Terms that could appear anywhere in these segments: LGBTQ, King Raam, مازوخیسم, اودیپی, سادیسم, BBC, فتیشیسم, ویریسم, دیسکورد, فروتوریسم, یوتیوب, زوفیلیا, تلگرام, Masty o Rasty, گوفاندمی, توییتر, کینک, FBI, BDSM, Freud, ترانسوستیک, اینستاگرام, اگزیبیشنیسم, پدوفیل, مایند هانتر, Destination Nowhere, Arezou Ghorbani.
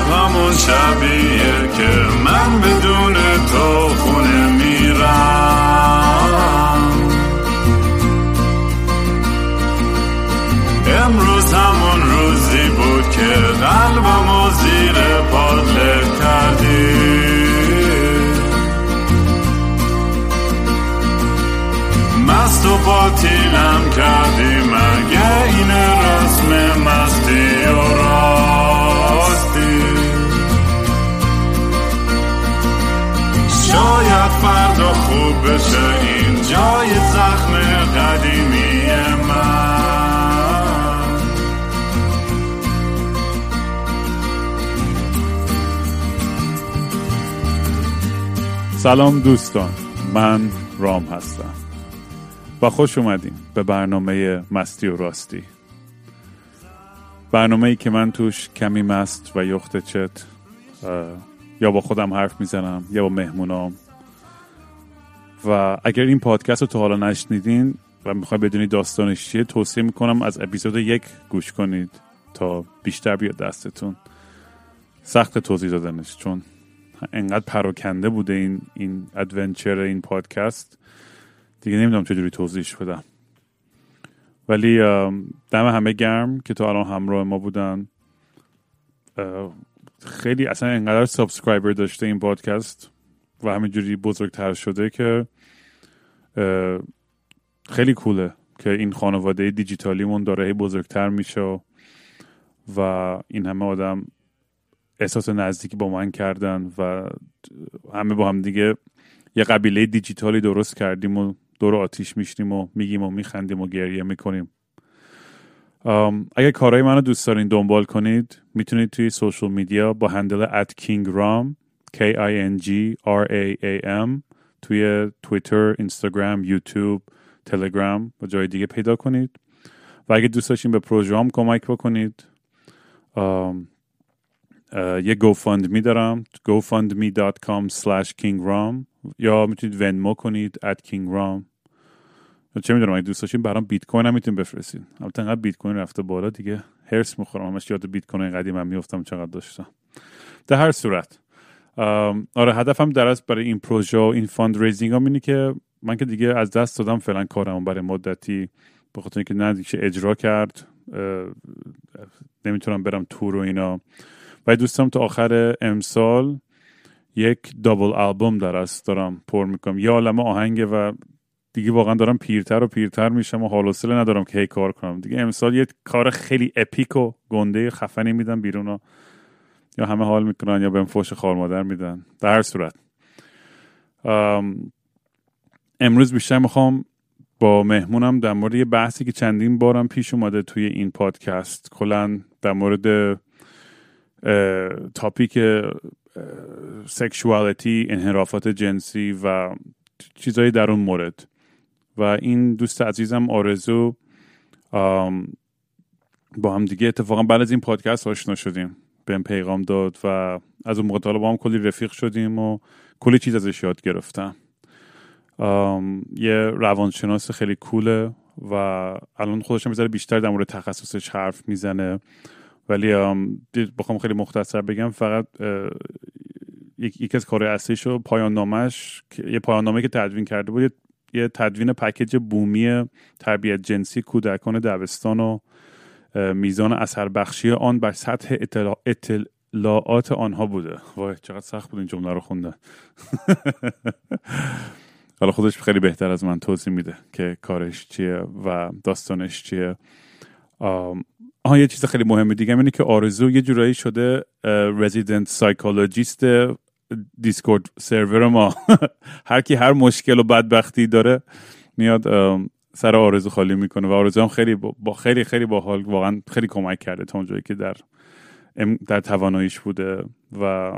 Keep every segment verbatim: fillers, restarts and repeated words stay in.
همون شبیه که من بدون تو خونه میرم. امروز همون روزی بود که قلبمو زیر پات له کردی. مست و باطیلم کردی، مگه این رسم مستی و راستی؟ شاید فردا خوب بشه این جای زخم قدیمی من. سلام دوستان، من رام هستم و خوش اومدین به برنامه مستی و راستی، برنامه‌ای که من توش کمی مست و یخت چت یا با خودم حرف میزنم یا با مهمونام. و اگر این پادکست رو تا حالا نشنیدین و میخواید بدونید داستانش چیه، توصیه میکنم از اپیزود یک گوش کنید تا بیشتر بیاد دستتون. سخت توضیح دادنش چون انقدر پراکنده بوده این این ادونچر این پادکست، دیگه نمیدونم چجوری توضیحش بدم. ولی دم همه گرم که تا الان همراه ما بودن. خیلی اصلا انقدر سابسکرایبر داشته این پادکست و همینجوری بزرگتر شده که خیلی کوله که این خانواده دیجیتالیمون داره هی بزرگتر میشه و این همه آدم احساس نزدیکی با من کردن و همه با هم دیگه یه قبیله دیجیتالی درست کردیم و دور آتیش میشنیم و میگیم و میخندیم و گریه میکنیم. اگه کارهای منو دوست دارین دنبال کنید، میتونید توی سوشل میدیا با هندل ات کینگ رام کی آی ان جی آر ای ای ام توی توییتر، اینستاگرام، یوتیوب، تلگرام و جای دیگه پیدا کنید. و اگه دوست داشتین به پروژه‌ام کمک بکنید، یه گوفاندمی دارم، گو فاند می دات کام اسلش کینگ رام، یا میتونید ونمو کنید ات کینگ رام. چه میدونم، اگه دوست داشتین برام بیت کوین هم میتونید بفرستین. البته انقدر بیت کوین رفته بالا دیگه هرس میخورم، همش یاد بیت کوین قدیم هم میافتم چقدر داشتم. در هر صورت آره، هدفم در از برای این پروژه و این فاند ریزینگ هم اینه که من که دیگه از دست دادم فعلا کارمو برای مدتی، به خاطر اینکه نه دیگه اجرا کرد، نمیتونم برم تور و اینا. ولی دوستم تا آخر امسال یک دابل آلبوم درست دارم پر میکنم، یه عالمه آهنگه و دیگه واقعا دارم پیرتر و پیرتر میشم و حال و سله ندارم که هی کار کنم. دیگه امسال یه کار خیلی اپیک و گنده خفنی میدم بیرون و یا همه حال میکنن یا بهم فوش خال مادر میدن. در هر صورت امروز بیشتر میخوام با مهمونم در مورد یه بحثی که چندین بارم پیش اومده توی این پادکست، کلا در مورد تاپیک سکشوالیتی، انحرافات جنسی و چیزایی در اون مورد. و این دوست عزیزم آرزو با هم دیگه اتفاقا بعد از این پادکست آشنا شدیم، بهم پیغام داد و از اون موقع تا با هم کلی رفیق شدیم و کلی چیز ازش یاد گرفتم. یه روانشناس خیلی کوله و الان خودش میذاره بیشتر در مورد تخصصش حرف میزنه، ولی بخوام خیلی مختصر بگم فقط یکی از کارهای اصلیش و پایان نامش، یه پایان نامه که تدوین کرده بود، یه تدوین پکیج بومی تربیت جنسی کودکان دبستان و میزان اثر بخشی آن بر سطح اطلاع اطلاعات آنها بوده. وای چقدر سخت بود این جمله رو خوندن. حالا خودش خیلی بهتر از من توضیح میده که کارش چیه و داستانش چیه. آم آها، یه چیز خیلی مهمه دیگه اینه که آرزو یه جورایی شده رزیدنت سایکولوژیست دیسکورد سرور ما. هر کی هر مشکل و بدبختی داره میاد سر آرزو خالی میکنه و آرزو هم خیلی با خیلی خیلی باحال، واقعا خیلی کمک کرده تا اونجایی که در در تواناییش بوده و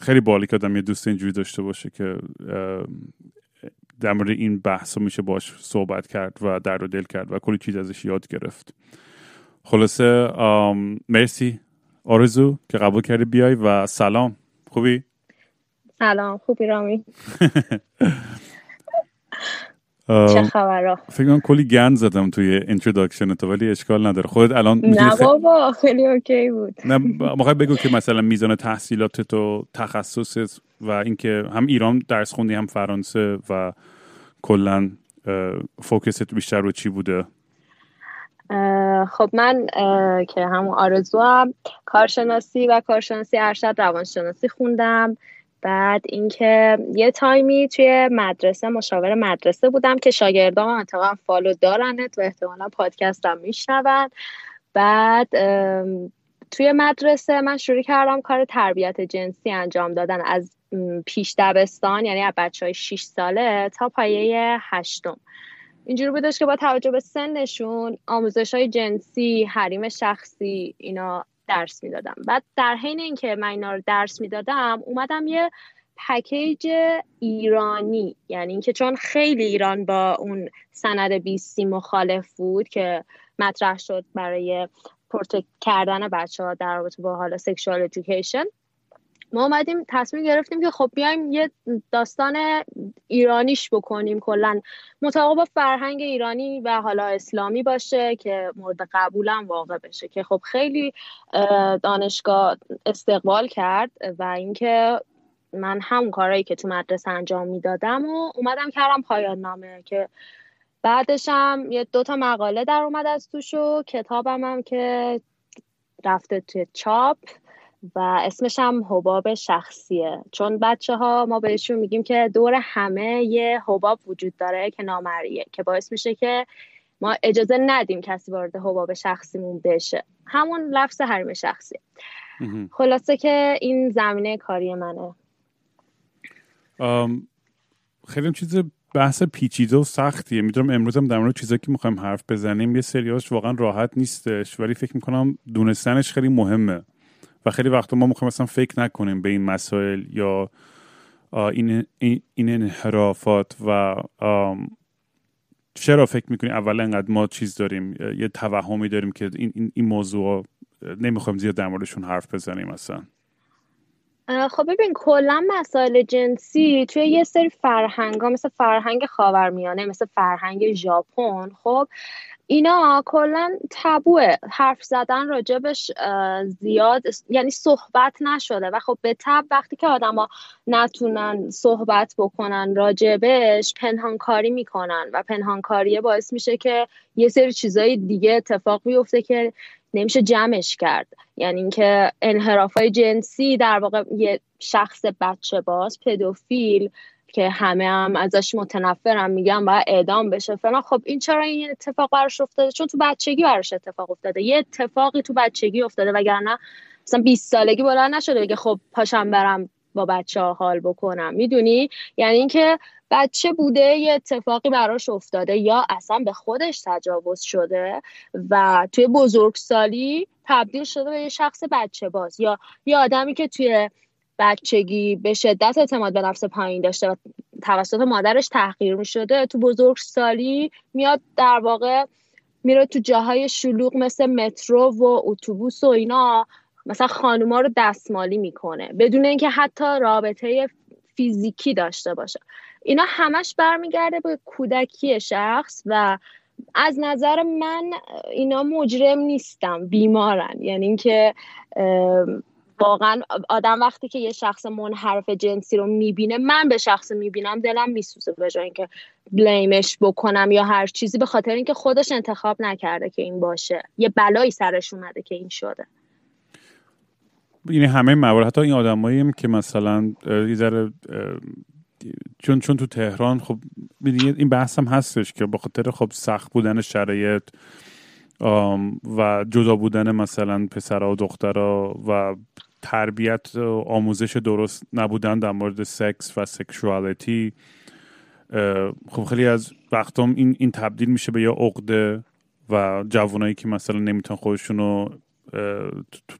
خیلی باحاله که آدم یه دوست اینجوری داشته باشه که در مورد این بحثو میشه باهاش صحبت کرد و درد و دل کرد و کلی چیز ازش یاد گرفت. خلاصه مرسی آرزو که قبول کردی بیای و سلام. خوبی؟ سلام، خوبی رامی؟ چه خبرها. فکر کنم کلی گند زدم توی اینتروداکشن تو، ولی اشکال نداره. خودت الان نه بابا خ... خیلی اوکی بود. نه میخوای بگو که مثلا میزان تحصیلات تو، تخصصت و اینکه هم ایران درس خوندی هم فرانسه و کلا فوکست بیشتر رو چی بوده؟ خب من که همون آرزوام، کارشناسی و کارشناسی ارشد روانشناسی خوندم. بعد اینکه یه تایمی توی مدرسه مشاور مدرسه بودم که شاگردام اتفاقا فالو دارنت و احتمالا پادکستم میشنون. بعد توی مدرسه من شروع کردم کار تربیت جنسی انجام دادن از پیش دبستان، یعنی از بچهای شش ساله تا پایه هشتم. اینجوری بودش که با توجه به سنشون آموزش‌های جنسی، حریم شخصی اینا درس میدادم. بعد در حین اینکه من اینا رو درس میدادم اومدم یه پکیج ایرانی، یعنی اینکه چون خیلی ایران با اون سند بی سی مخالف بود که مطرح شد برای پروتکت کردن بچه‌ها در رابطه با حالا سکشوال ادویکیشن، ما اومدیم تصمیم گرفتیم که خب بیایم یه داستان ایرانیش بکنیم، کلا مطابق با فرهنگ ایرانی و حالا اسلامی باشه که مورد قبولم واقع بشه، که خب خیلی دانشگاه استقبال کرد و اینکه من همون کارهایی که تو مدرسه انجام میدادم و اومدم کردم پایان نامه، که بعدش هم یه دو تا مقاله در اومد از توش و کتابم هم که رفته توی چاپ و اسمش هم حباب شخصیه، چون بچه ها ما بهشون میگیم که دور همه یه حباب وجود داره که نامرئیه، که باعث میشه که ما اجازه ندیم کسی وارد حباب شخصیمون بشه، همون لفظ حریم شخصی. خلاصه که این زمینه کاری منه. خیلی چیز بحث پیچیده و سختیه، میدونم امروز هم در مورد چیزایی که میخوایم حرف بزنیم یه سریاش واقعا راحت نیستش، ولی فکر میکنم دونستنش خیلی مهمه و خیلی وقتا ما میخوایم مثلا فکر نکنیم به این مسائل یا این این انحرافات و چرا فکر میکنیم اولا انقدر ما چیز داریم، یه توهمی داریم که این این موضوعا نمیخوایم زیاد در موردشون حرف بزنیم مثلا. خب ببین کلا مسائل جنسی توی یه سری فرهنگا مثل فرهنگ خاورمیانه، مثل فرهنگ ژاپن، خب اینا کلا تابوه، حرف زدن راجبش زیاد یعنی صحبت نشده و خب به تبع وقتی که آدما نتونن صحبت بکنن راجبش پنهانکاری میکنن و پنهانکاری باعث میشه که یه سری چیزای دیگه اتفاق بیفته که نمیشه جمعش کرد، یعنی اینکه انحرافای جنسی در واقع یه شخص بچه باز پدوفیل که همه هم ازش متنفرم میگم باید اعدام بشه فلان، خب این چرا این اتفاق براش افتاده؟ چون تو بچگی براش اتفاق افتاده، یه اتفاقی تو بچگی افتاده، وگرنه مثلا بیست سالگی بلند نشده بگه خب پاشم برم با بچه‌ها حال بکنم، میدونی؟ یعنی اینکه بچه بوده یه اتفاقی براش افتاده یا اصلا به خودش تجاوز شده و توی بزرگسالی تبدیل شده به یه شخص بچه باز، یا یه آدمی که توی بچگی به شدت اعتماد به نفس پایین داشته و توسط مادرش تحقیر می شده، تو بزرگسالی میاد در واقع میره تو جاهای شلوغ مثل مترو و اتوبوس و اینا مثلا خانوما رو دستمالی میکنه بدون اینکه حتی رابطه فیزیکی داشته باشه. اینا همش برمیگرده به کودکی شخص و از نظر من اینا مجرم نیستن، بیمارن. یعنی اینکه واقعا آدم وقتی که یه شخص منحرف جنسی رو میبینه، من به شخص میبینم دلم میسوزه، به جای اینکه بلیمش بکنم یا هر چیزی، به خاطر اینکه خودش انتخاب نکرده که این باشه، یه بلایی سرش اومده که این شده. یعنی همه موارد، حتی این آدمایی که مثلا یه ذره چون چون تو تهران خب این بحث هم هستش که به خاطر خب سخت بودن شرایط و جدا بودن مثلا پسرها و دخترها و تربیت و آموزش درست نبودن در مورد سکس و سکشوالیتی، خب خیلی از وقتام این این تبدیل میشه به یه عقده و جوانایی که مثلا نمیتونن خودشونو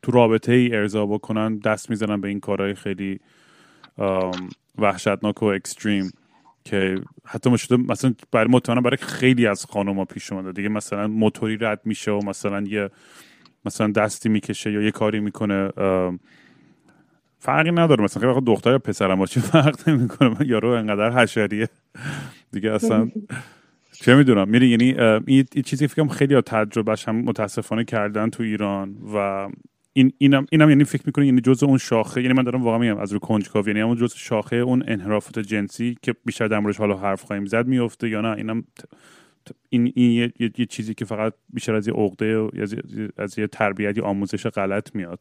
تو رابطه ای ارضا بکنن دست میزنن به این کارهای خیلی وحشتناک و اکستریم که حتی مشده مثلا برای متوانم برای خیلی از خانوما پیش اومده دیگه، مثلا موتوری رد میشه و مثلا یه مثلا دستی میکشه یا یه کاری میکنه، فرقی نداره مثلا خیلی وقت دختر یا پسرم باشه فرق نمیکنه، یارو انقدر حشریه دیگه اصلا چه میدونم، میری یعنی این ای چیزی فکرم خیلی تجربهش هم متاسفانه کردن تو ایران و این اینم اینم یعنی فکر میکنه یعنی جزء اون شاخه، یعنی من دارم واقعا میگم از رو کنجکاوی، یعنی همون جزء شاخه اون انحرافات جنسی که بیشتر در موردش حالا حرف خواهیم زد میفته یا نه. اینم این این یه, یه،, یه چیزی که فقط بیشتر از یه عقده و از, از یه تربیت یا آموزش غلط میاد.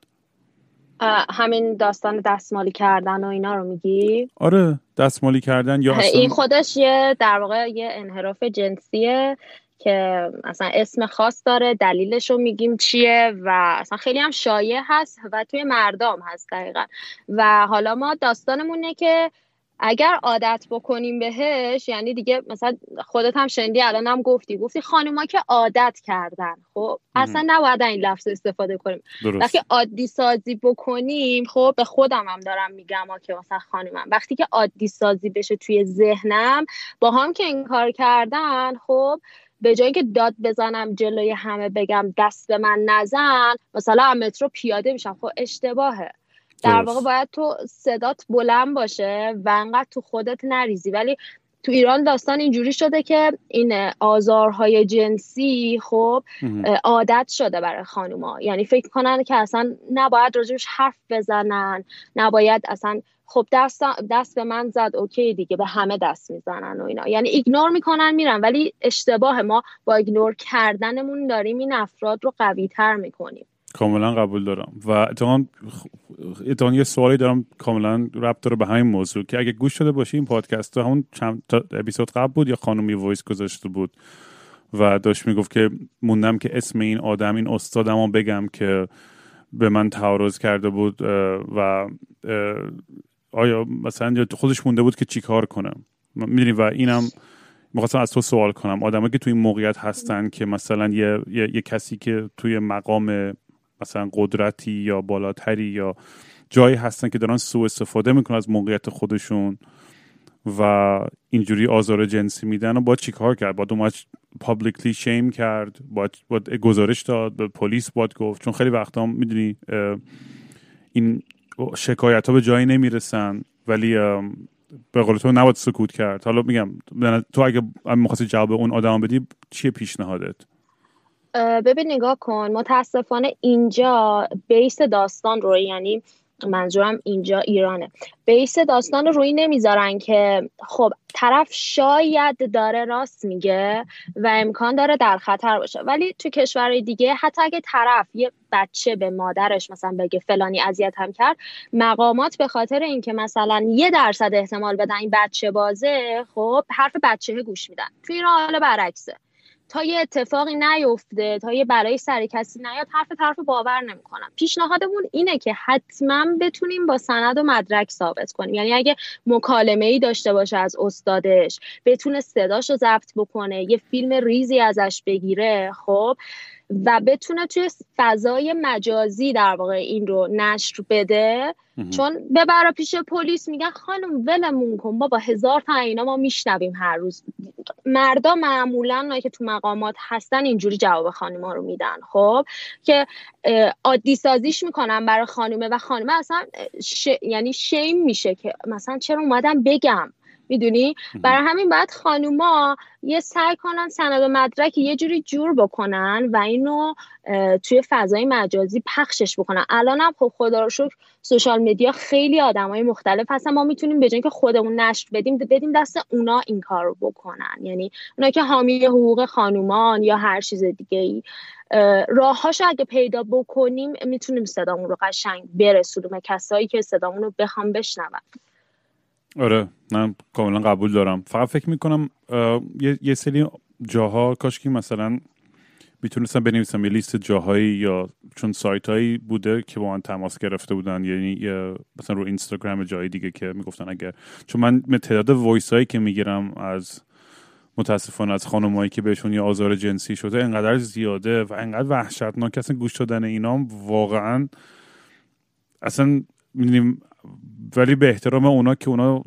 همین داستان دستمالی کردن و اینا رو میگی؟ آره، دستمالی کردن یا اصلا این خودش یه در واقع یه انحراف جنسیه که اصلا اسم خاص داره، دلیلش رو میگیم چیه و اصلا خیلی هم شایع هست و توی مردم هست دقیقا. و حالا ما داستانمونه که اگر عادت بکنیم بهش، یعنی دیگه مثلا خودت هم شنیدی، الان هم گفتی گفتی خانوما که عادت کردن، خب اصلا نباید این لفظ استفاده کنیم. وقتی عادی سازی بکنیم، خب به خودم هم دارم میگم ها که مثلا خانومم وقتی که عادی سازی بشه توی ذهنم با هم که این کار کردن، خب به جایی که داد بزنم جلوی همه بگم دست به من نزن، مثلا از مترو پیاده میشم، خب اشتباهه. در واقع باید تو صدات بلند باشه و انقدر تو خودت نریزی. ولی تو ایران داستان اینجوری شده که این آزارهای جنسی خب عادت شده برای خانوما، یعنی فکر کنن که اصلا نباید راجبش حرف بزنن، نباید اصلا خب دست دست به من زد اوکی دیگه به همه دست میزنن و اینا، یعنی ایگنور میکنن میرن. ولی اشتباه، ما با ایگنور کردنمون داریم این افراد رو قوی تر میکنیم. کاملا قبول دارم و اتفاقاً یه سوالی دارم کاملا ربط داره به همین موضوع که اگه گوش شده باشی این پادکست رو همون چند تا اپیزود قبل بود یا خانومی وایس گذاشته بود و داشت میگفت که موندم که اسم این آدم، این استادمو بگم که به من تعرض کرده بود و آیا مثلا خودش مونده بود که چیکار کنم، میدونی. و اینم میخواستم از تو سوال کنم، آدمایی که توی این موقعیت هستن که مثلا یه, یه،, یه کسی که توی مقام مثلا قدرتی یا بالاتری یا جایی هستن که دارن سوء استفاده میکنن از موقعیت خودشون و اینجوری آزار جنسی میدن، و باید چی کار کرد؟ باید اومد پابلیکلی شیم کرد، باید, باید گزارش داد به پلیس، باید گفت، چون خیلی وقتا هم میدونی این شکایت ها به جایی نمیرسن ولی به قول تو نباید سکوت کرد. حالا میگم تو اگه میخواستی جواب اون آدم بدی چیه پیشنهادت؟ ببین نگاه کن، متاسفانه اینجا بیس داستان روی، یعنی منظورم اینجا ایرانه، بیس داستان روی نمیذارن که خب طرف شاید داره راست میگه و امکان داره در خطر باشه. ولی تو کشورهای دیگه حتی اگه طرف یه بچه به مادرش مثلا بگه فلانی اذیت هم کرد، مقامات به خاطر اینکه مثلا یه درصد احتمال بدن این بچه بازه، خب حرف بچه گوش میدن. تو ایران حالا برعکسه، تا یه اتفاقی نیفته، تا یه بلایی سر کسی نیاد، حرف طرف باور نمی‌کنم. پیشنهادمون اینه که حتما بتونیم با سند و مدرک ثابت کنیم، یعنی اگه مکالمه‌ای داشته باشه از استادش، بتونه صداشو ضبط بکنه، یه فیلم ریزی ازش بگیره، خب و بتونه توی فضای مجازی در واقع این رو نشر بده. چون ببره پیش پلیس میگن خانم ولمون کن بابا، هزار تا اینا ما میشنویم هر روز. مردا معمولا اونایی که تو مقامات هستن اینجوری جواب خانوما رو میدن، خب که عادی سازیش میکنن برای خانومه و خانومه اصلا ش... یعنی شیم میشه که مثلا چرا اومدم بگم، میدونی. برای همین باید خانوما یه سعی کنن سند و مدرک یه جوری جور بکنن و اینو توی فضای مجازی پخشش بکنن. الان هم خب خدا رو شکر سوشال مدیا خیلی آدمای مختلف هستن، ما میتونیم به جای اینکه خودمون نشر بدیم بدیم دست اونا این کار رو بکنن، یعنی اونا که حامی حقوق خانومان یا هر چیز دیگه‌ای، راه‌هاش اگه پیدا بکنیم میتونیم صدامون رو قشنگ برسونیم کسایی که صدامون رو بخوام بشنون. آره من کاملا قبول دارم، فقط فکر میکنم یه،, یه سری جاها کاش که مثلا میتونستم بنویسم یه لیست جاهایی، یا چون سایت هایی بوده که با من تماس گرفته بودن، یعنی مثلا رو اینستاگرام جایی دیگه که میگفتن اگر، چون من تعداد وایس هایی که میگیرم از متاسفانه از خانمایی که بهشون یه آزار جنسی شده انقدر زیاده و انقدر وحشتناک، اصلا گوش دادن اینام واقعا اصلا میدونیم. ولی به احترام اونا که اونا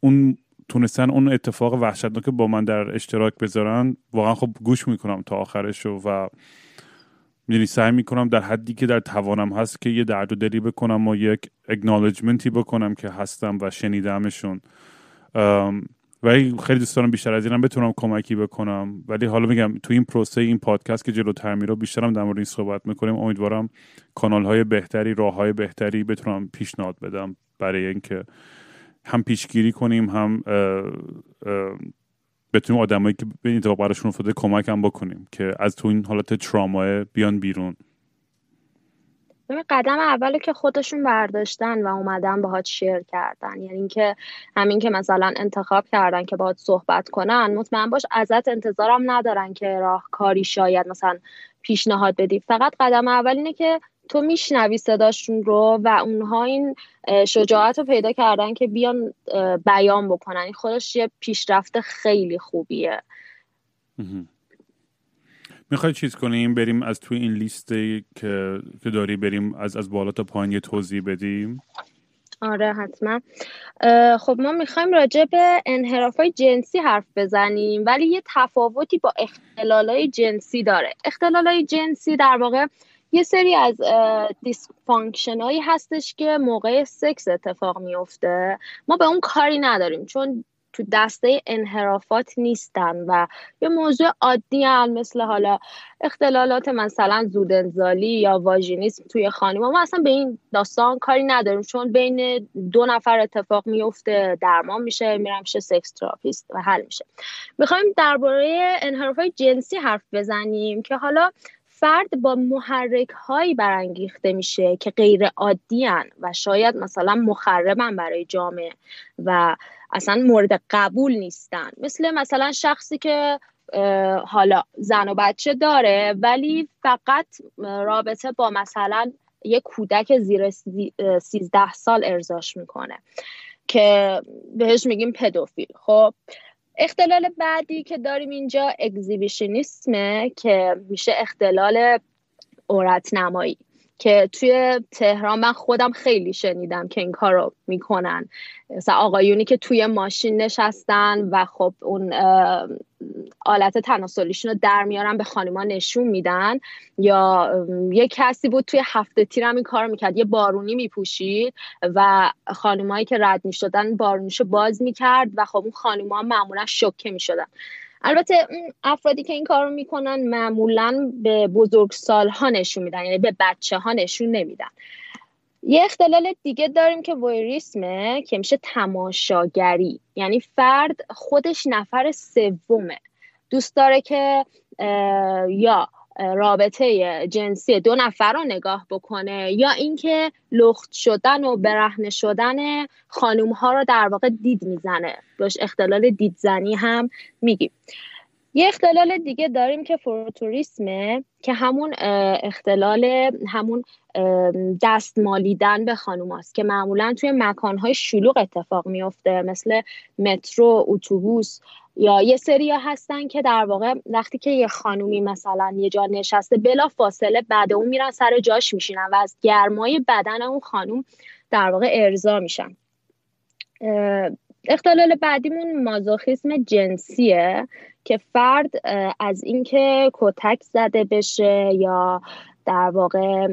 اون تونستن اون اتفاق وحشتناک با من در اشتراک بذارن، واقعا خب گوش میکنم تا آخرش و میدونی سعی میکنم در حدی که در توانم هست که یه درد و دلی بکنم و یک اگنالجمنتی بکنم که هستم و شنیدمشون. ولی خیلی دوست دارم بیشتر از اینم بتونم کمکی بکنم. ولی حالا میگم تو این پروسه این پادکست که جلوتر میره بیشترم در مورد این صحبت میکنیم. امیدوارم کانال‌های بهتری، راه‌های بهتری بتونم پیشنهاد بدم برای اینکه هم پیشگیری کنیم، هم بتونیم آدمایی که به این اتفاق براشون افتاده کمک هم بکنیم که از تو این حالت تروما بیان بیرون. ببین قدم اولی که خودشون برداشتن و اومدن باهات شیر کردن، یعنی اینکه همین که مثلا انتخاب کردن که باهات صحبت کنن، مطمئن باش ازت انتظارم ندارن که راهکاری شاید مثلا پیشنهاد بدی. فقط قدم اول اینه که تو میشنوی صداشون رو و اونها این شجاعت رو پیدا کردن که بیان بیان بکنن. این خودش یه پیشرفت خیلی خوبیه. میخوای چیز کنیم بریم از توی این لیستی که که داری بریم از از بالا تا پایین یه توضیح بدیم؟ آره حتما. خب ما میخوایم راجع به انحراف‌های جنسی حرف بزنیم، ولی یه تفاوتی با اختلال‌های جنسی داره. اختلال‌های جنسی در واقع یه سری از دیسفانکشن‌هایی هستش که موقع سکس اتفاق میفته. ما به اون کاری نداریم چون تو دسته انحرافات نیستن و یه موضوع عادی هن، مثل حالا اختلالات مثلا زود انزالی یا واژینیسم توی خانم. ما اصلا به این داستان کاری نداریم چون بین دو نفر اتفاق میفته، درمان میشه، میرم میشه سکس تراپیست و حل میشه. میخوایم درباره انحرافات جنسی حرف بزنیم که حالا فرد با محرک هایی برانگیخته میشه که غیر عادی هن و شاید مثلا مخربن برای جامعه و اصلا مورد قبول نیستن، مثل مثلا شخصی که حالا زن و بچه داره ولی فقط رابطه با مثلا یک کودک زیر سیزده سال ارضاش میکنه که بهش میگیم پدوفیل. خب اختلال بعدی که داریم اینجا اگزیبیشنیسمه که میشه اختلال عورت نمایی که توی تهران من خودم خیلی شنیدم که این کار رو میکنن، مثلا آقایونی که توی ماشین نشستن و خب اون آلت تناسلیشون رو در میارن به خانما نشون میدن. یا یه کسی بود توی هفته تیر هم این کار رو میکرد، یه بارونی میپوشید و خانمایی که رد میشدن بارونیشو باز میکرد و خب اون خانما معمولا شوکه میشدن. البته افرادی که این کار رو میکنن معمولاً به بزرگسال ها نشون میدن، یعنی به بچه ها نشون نمیدن. یه اختلال دیگه داریم که ویریسمه که میشه تماشاگری، یعنی فرد خودش نفر سومه، دوست داره که اه، یا رابطه جنسی دو نفر رو نگاه بکنه یا اینکه لخت شدن و برهنه شدن خانوم ها رو در واقع دید میزنه، بهش اختلال دیدزنی هم میگیم. یه اختلال دیگه داریم که فروتوریسمه که همون اختلال همون دست مالیدن به خانوم هاست که معمولا توی مکانهای شلوغ اتفاق میفته، مثل مترو، اتوبوس. یا یه سری ها هستن که در واقع وقتی که یه خانومی مثلا یه جا نشسته بلا فاصله بعد اون میرن سر جاش میشینن و از گرمای بدن اون خانوم در واقع ارضا میشن. اختلال بعدیمون مازوخیسم جنسیه که فرد از اینکه کتک زده بشه یا در واقع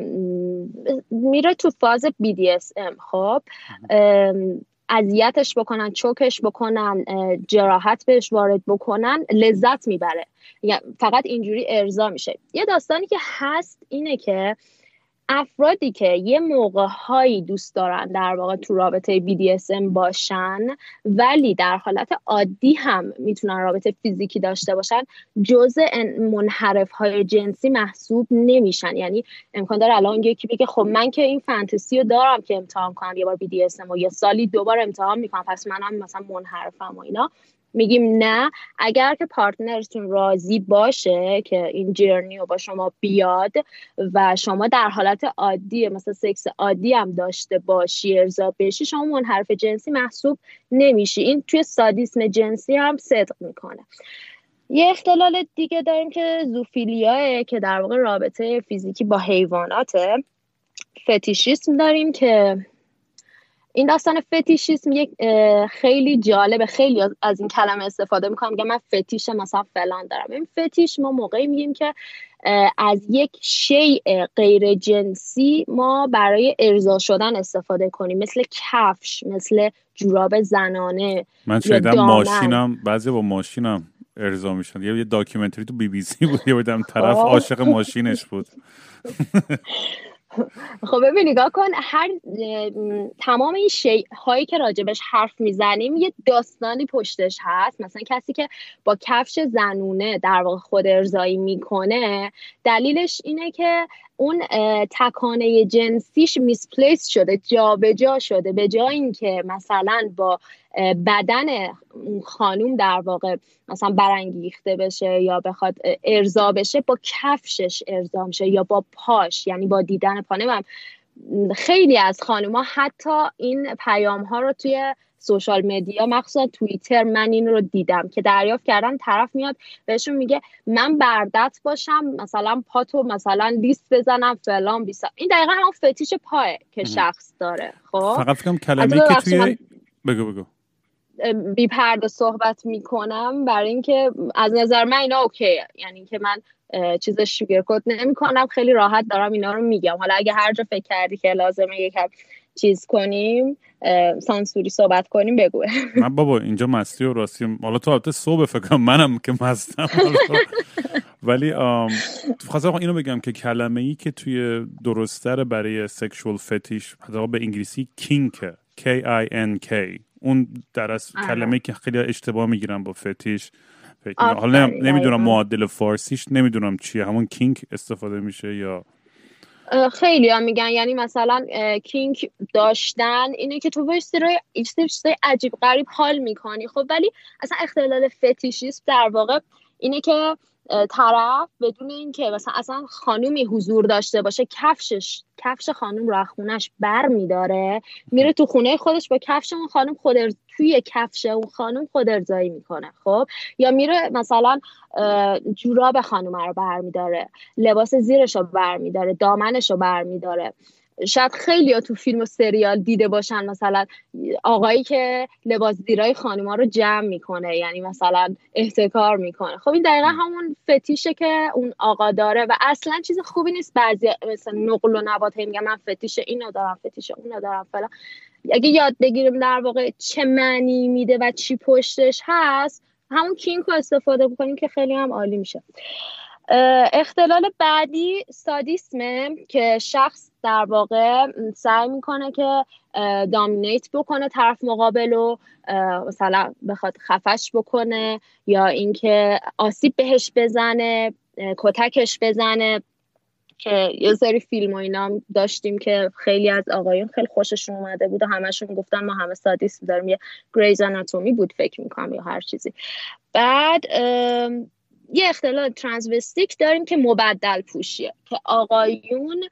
میره تو فاز بی دی اس ام، خب اذیتش بکنن، چوکش بکنن، جراحت بهش وارد بکنن، لذت میبره، یعنی فقط اینجوری ارضا میشه. یه داستانی که هست اینه که افرادی که یه موقع هایی دوست دارن در واقع تو رابطه بی دی اس ام باشن ولی در حالت عادی هم میتونن رابطه فیزیکی داشته باشن جزء منحرف های جنسی محسوب نمیشن. یعنی امکان داره الان یکی بگه خب من که این فانتزی رو دارم که امتحان کنم یه بار بی دی اس ام و یه سالی دوبار امتحان میکنم پس منم مثلا منحرفم و اینا. میگیم نه، اگر که پارتنرتون راضی باشه که این جرنی رو با شما بیاد و شما در حالت عادی مثلا سکس عادی هم داشته باشی ارضا بشی، شما منحرف جنسی محسوب نمیشی. این توی سادیسم جنسی هم صدق میکنه. یه اختلال دیگه داریم که زوفیلیاه که در واقع رابطه فیزیکی با حیواناته. فتیشیسم داریم که این داستان فتیشیسم یک خیلی جالبه، خیلی از این کلمه استفاده میکنم، میگم من فتیش مثلا فلان دارم. این فتیش ما موقعی میگیم که از یک شیء غیر جنسی ما برای ارضا شدن استفاده کنیم، مثل کفش، مثل جوراب زنانه. من شایدم ماشینم، بعضی با ماشینم ارضا میشن. یه داکیومنتری تو بی بی سی بود، یه بودم طرف عاشق ماشینش بود. خب ببین نگاه کن، هر تمام این شی‌هایی که راجبش حرف میزنیم یه داستانی پشتش هست. مثلا کسی که با کفش زنونه در واقع خود ارضایی میکنه، دلیلش اینه که اون تکانه جنسیش میسپلیس شده، جا به جا شده، به جای اینکه مثلا با بدن خانوم در واقع مثلا برانگیخته بشه یا بخواد ارضا بشه، با کفشش ارضا میشه یا با پاش، یعنی با دیدن پانه. خیلی از خانوما حتی این پیام ها رو توی سوشال مدیا، مخصوصا توییتر، من این رو دیدم که دریافت کردم، طرف میاد بهشون میگه من بردت باشم، مثلا پاتو مثلا لیست بزنم فلان بیسا. این دقیقا همون فتیش پایه که شخص داره. خب فقط فکرم کلمه‌ای که توی بگو بگو بی پرده صحبت میکنم، برای اینکه از نظر من اینا اوکیه، یعنی که من چیز شوگرکوت نمی کنم، خیلی راحت دارم اینا رو میگم. حالا اگه هر جا فکر کردی که لازمه یکم چیز کنیم، سانسوری صحبت کنیم، بگو. من بابا اینجا مستی و راستی، حالا تو البته صبح فکر کنم منم که مستم، ولی خواستم اینو بگم که کلمه ای که توی درستر برای سکشوال فتیش، حتی به انگلیسی کینکه، کی آی ان کی، اون در از کلمه‌ای که خیلی اشتباه میگیرن با فتیش. حالا نمیدونم معادل فارسیش نمیدونم چیه، همون کینک استفاده میشه یا خیلی ها میگن، یعنی مثلا کینک داشتن اینه که تو باید سرای چیزای عجیب غریب حال میکنی. خب ولی اصلا اختلال فتیشیسم در واقع اینه که طرف بدون اینکه مثلا اصلا خانومی حضور داشته باشه، کفشش، کفش خانوم رو خونش بر میداره، میره تو خونه خودش با کفش اون خانوم خود ارز... توی کفش اون خانوم خود ارضایی میکنه. خب یا میره مثلا جوراب خانوم رو بر میداره، لباس زیرش رو بر میداره، دامنش رو بر میداره. شاید خیلی ها تو فیلم و سریال دیده باشن مثلا آقایی که لباس دیرای خانوما رو جمع میکنه، یعنی مثلا احتکار میکنه. خب این دقیقا همون فتیشه که اون آقا داره و اصلا چیز خوبی نیست. بعضی مثلا نقل و نبات هی میگن من فتیش اینو دارم، فتیش اونو دارم فلان. اگه یاد بگیریم در واقع چه معنی میده و چی پشتش هست، همون کینکو استفاده بکنیم که خیلی هم عالی میشه. اختلال بعدی سادیسمه که شخص در واقع سعی میکنه که دامینیت بکنه طرف مقابل رو، مثلا بخواد خفش بکنه یا اینکه آسیب بهش بزنه، کتکش بزنه، که یه سری فیلم و اینا داشتیم که خیلی از آقایون خیلی خوششون اومده بود و همشون گفتن ما همه سادیسم داریم. یه گریز آناتومی بود فکر میکنم یا هر چیزی. بعد یه اختلال ترانسوستیک داریم که مبدل پوشیه، که آقایون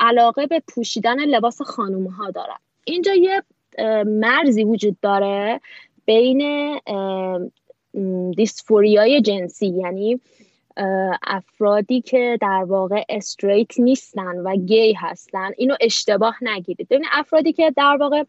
علاقه به پوشیدن لباس خانومها دارن. اینجا یه مرزی وجود داره بین دیسفوریای جنسی، یعنی افرادی که در واقع استریت نیستن و گی هستن. اینو اشتباه نگیرید. ببین افرادی که در واقع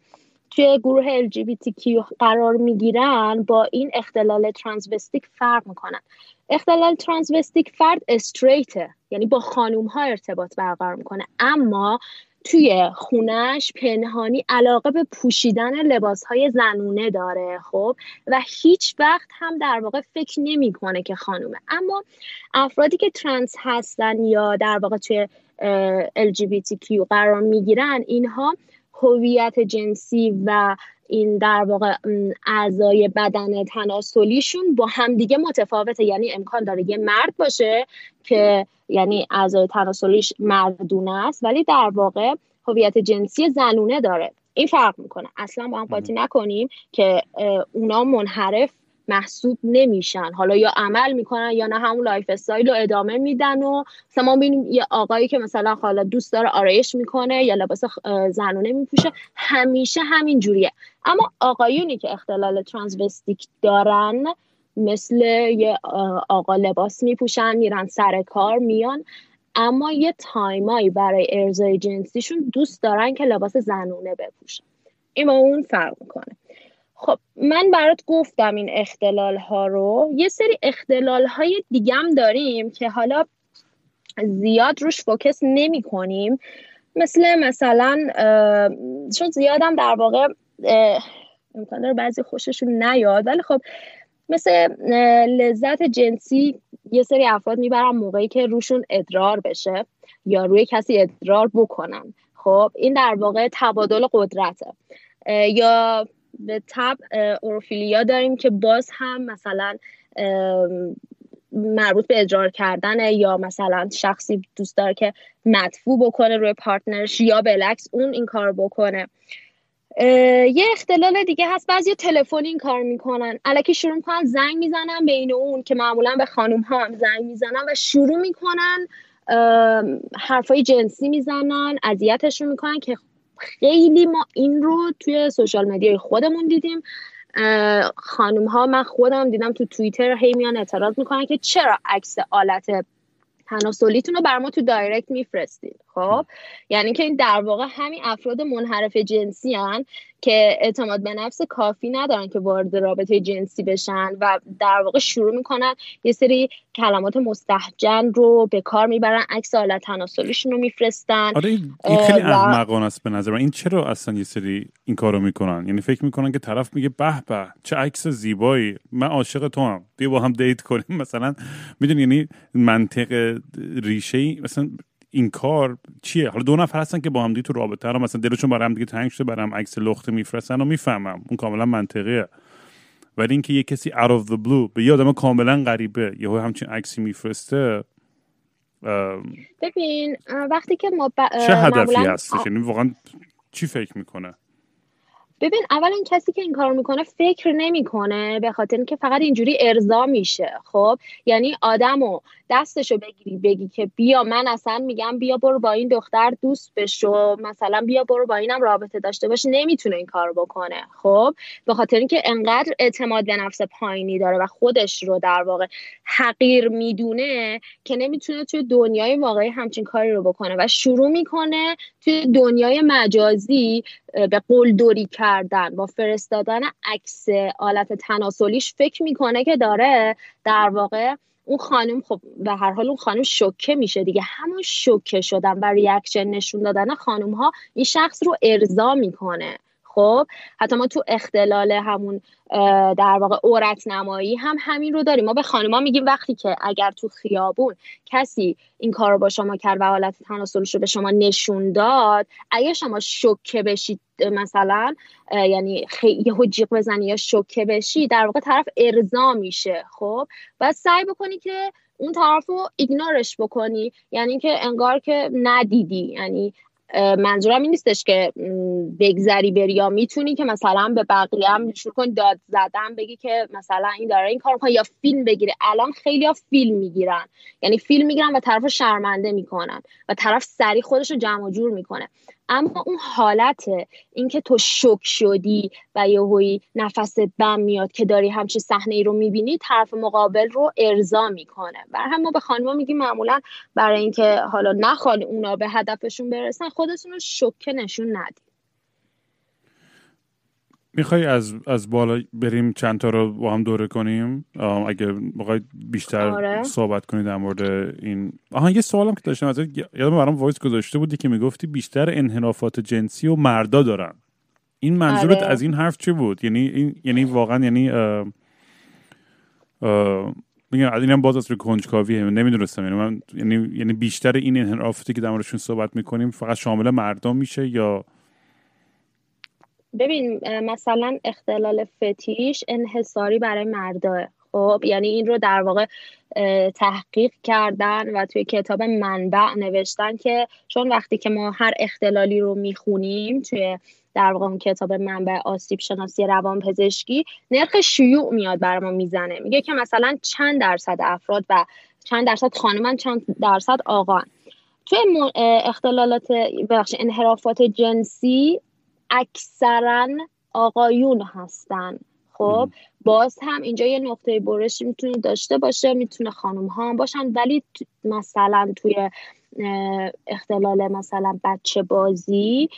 توی گروه ال جی بی تی کیو قرار میگیرن با این اختلال ترانسوستیک فرق میکنن. اختلال ترانسوستیک فرد استریته، یعنی با خانوم ها ارتباط برقرار میکنه، اما توی خونش پنهانی علاقه به پوشیدن لباس های زنونه داره. خب و هیچ وقت هم در واقع فکر نمی کنه که خانومه. اما افرادی که ترنس هستن یا در واقع توی ال جی بی تی کیو قرار میگیرن، اینها هویت جنسی و این در واقع اعضای بدن تناسلیشون با همدیگه متفاوته. یعنی امکان داره یه مرد باشه که یعنی اعضای تناسلیش مردونه است، ولی در واقع هویت جنسی زنونه داره. این فرق میکنه. اصلا با هم قاطی نکنیم که اونا منحرف محسوب نمیشن. حالا یا عمل میکنن یا نه، همون لایف استایل رو ادامه میدن. و مثلا ما ببینیم یه آقایی که مثلا حالا دوست داره آرایش میکنه یا لباس زنونه میپوشه، همیشه همین جوریه. اما آقایونی که اختلال ترانسوستیک دارن، مثل یه آقا لباس میپوشن، میرن سر کار، میان، اما یه تایمایی برای ارضای جنسیشون دوست دارن که لباس زنونه بپوشن. این با اون فرق میکنه. خب من برات گفتم این اختلال ها رو. یه سری اختلال های دیگه هم داریم که حالا زیاد روش فوکس نمی کنیم، مثل مثلا چون زیادم در واقع امکان داره بعضی خوششون نیاد، ولی خب مثل لذت جنسی یه سری افراد میبرن موقعی که روشون ادرار بشه یا روی کسی ادرار بکنن. خب این در واقع تبادل قدرته. یا به طبع اوروفیلیا داریم که باز هم مثلا مربوط به ادرار کردنه، یا مثلا شخصی دوست داره که مدفوع بکنه روی پارتنرش یا بالعکس اون این کار بکنه. یه اختلال دیگه هست، بعضی تلفنی این کار میکنن، الکی شروع میکنن زنگ میزنن بین اون، که معمولا به خانوم ها هم زنگ میزنن و شروع میکنن حرفای جنسی میزنن، اذیتشون میکنن، که خیلی ما این رو توی سوشال مدیای خودمون دیدیم. خانوم ها، من خودم دیدم تو توییتر هی میان اعتراض میکنن که چرا عکس آلت تناسلیتون رو بر ما تو دایرکت میفرستید. خب یعنی که این در واقع همین افراد منحرف جنسی هن که اعتماد به نفس کافی ندارن که وارد رابطه جنسی بشن و در واقع شروع میکنن یه سری کلمات مستهجن رو به کار میبرن، عکس حالت تناسلیشون رو میفرستن. آره این خیلی احمقانه است به نظر من. این چرا اصلا یه سری این کارو میکنن؟ یعنی فکر میکنن که طرف میگه به به چه عکس زیبایی، من عاشق توام، بیا با هم دیت کنیم مثلا. میدونی یعنی منطق ریشه مثلا این کار چیه؟ حالا دو نفر هستن که با هم دیگه تو رابطه هستن، مثلا دلشون برای هم دیگه تنگ شده، برای هم عکس لخته میفرستن و میفهمم اون کاملا منطقیه، ولی اینکه یه کسی out of the blue به یه آدم کاملا غریبه یهو همچین عکسی میفرسته، ببین وقتی که ما ب... چه هدفی هستش؟ یعنی واقعا چی فکر میکنه؟ ببین اول این کسی که این کارو میکنه فکر نمیکنه، به خاطر اینکه فقط اینجوری ارضا میشه. خب یعنی آدمو دستشو بگیری بگی که بیا من اصلا میگم بیا برو با این دختر دوست بشو، مثلا بیا برو با اینم رابطه داشته باش، نمیتونه این کارو بکنه. خب به خاطر اینکه انقدر اعتماد به نفس پایینی داره و خودش رو در واقع حقیر میدونه که نمیتونه توی دنیای واقعی همچین کاری رو بکنه و شروع میکنه توی دنیای مجازی به قلدری کردن، با فرستادن عکس آلت تناسلیش فکر میکنه که داره در واقع اون خانم، خب به هر حال اون خانم شوکه میشه دیگه، همون شوکه شدن و ریاکشن نشون دادن خانم ها این شخص رو ارضا میکنه. خب حتی ما تو اختلال همون در واقع عورت نمایی هم همین رو داریم. ما به خانوما میگیم وقتی که اگر تو خیابون کسی این کار رو با شما کرد و حالت تناسلش رو به شما نشون داد، اگه شما شوکه بشید مثلا، یعنی یهو جیغ بزنی یا شوکه بشی، در واقع طرف ارضا میشه. خب باید سعی بکنی که اون طرف رو ایگنورش بکنی، یعنی که انگار که ندیدی. یعنی منظورم این نیستش که بگذری بری، یا میتونی که مثلا به بقیه هم شروع کن داد زدن، بگی که مثلا این داره این کار میکنه، یا فیلم بگیره. الان خیلی ها فیلم میگیرن، یعنی فیلم میگیرن و طرف شرمنده میکنن و طرف سریع خودش رو جمع و جور میکنه. اما اون حالت این که تو شوک شدی و یهویی نفست بم میاد که داری همچین صحنه ای رو میبینی، طرف مقابل رو ارضا میکنه. برای هم ما به خانم‌ها میگیم معمولا برای اینکه حالا نخوان اونا به هدفشون برسن، خودشون رو شوکه نشون ندید. میخوای از از بالا بریم چند تا رو با هم دوره کنیم اگه بخواید بیشتر آره. صحبت کنید در مورد این. آها یه سوالم که داشتم ازت، یادم برام وایس گذاشته بودی که میگفتی بیشتر انحرافات جنسی و مردا دارن. این منظورت آره. از این حرف چی بود؟ یعنی این یعنی واقعا یعنی اه اه میگم اینم باز از روی کنجکاویه، نمیدونستم. یعنی من یعنی یعنی بیشتر این انحرافاتی که در موردشون صحبت میکنیم فقط شامل مردا میشه یا؟ ببین مثلا اختلال فتیش انحصاری برای مرداه. خب یعنی این رو در واقع تحقیق کردن و توی کتاب منبع نوشتن که چون وقتی که ما هر اختلالی رو میخونیم توی در واقع اون کتاب منبع آسیب شناسی روانپزشکی، نرخ شیوع میاد برای ما میزنه، میگه که مثلا چند درصد افراد و چند درصد خانمان، چند درصد آقان توی اختلالات بخش انحرافات جنسی اکثرا آقایون هستن. خب باز هم اینجا یه نقطه برش میتونه داشته باشه، میتونه خانم ها هم باشن، ولی مثلا توی اختلال مثلا بچه بازی،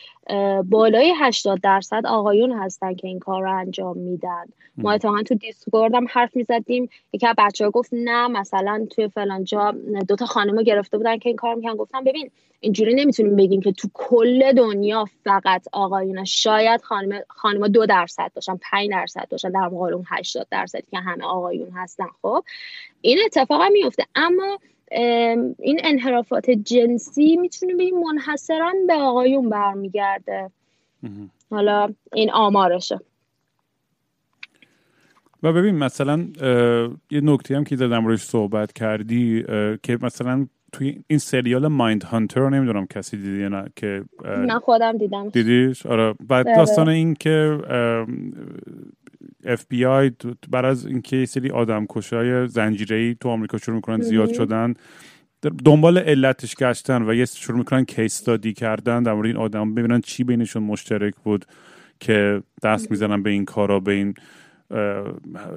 بالای هشتاد درصد آقایون هستن که این کار رو انجام میدن. ما اتفاقا تو دیسکورد هم حرف میزدیم، یکی از بچه‌ها گفت نه مثلا توی فلان جا دوتا خانم گرفته بودن که این کار میکنن. گفتم ببین اینجوری نمیتونیم بگیم که تو کل دنیا فقط آقایون، شاید خانم خانم دو درصد باشن، پنج درصد باشن، در مقابل اون هشتاد درصدی که همه آقایون هستن. خب این اتفاقا میفته. اما این انحرافات جنسی میتونه بگیم منحصراً به آقایون برمیگرده. حالا این آمارشه. و ببین مثلا یه نکته هم که دادم روش صحبت کردی که مثلا توی این سریال مایند هانتر، نمیدونم کسی دیدی یا نه، که من خودم دیدم. دیدیش؟ آره. بعد داستان این که اف بی آی برای از اینکه یه سری آدمکشای زنجیره‌ای تو آمریکا شروع میکنن زیاد شدن، دنبال علتش گشتن و یه شروع میکنن کیس استادی کردن در مورد این آدم، ببینن چی بینشون مشترک بود که دست میزنن به این کارا، به این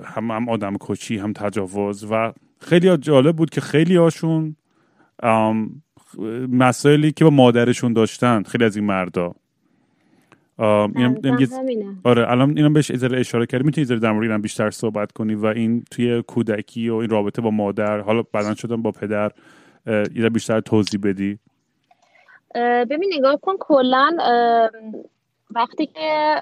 هم هم آدمکشی هم تجاوز. و خیلی جالب بود که خیلی هاشون مسائلی که با مادرشون داشتن، خیلی از این مردا. اینم آره الان اینم بهش اشاره کردی، میتونی ذره در مورد اینم بیشتر صحبت کنی و این توی کودکی و این رابطه با مادر، حالا بعداً شدن با پدر، یه بیشتر توضیح بدی. ببین نگاه کن کلاً وقتی که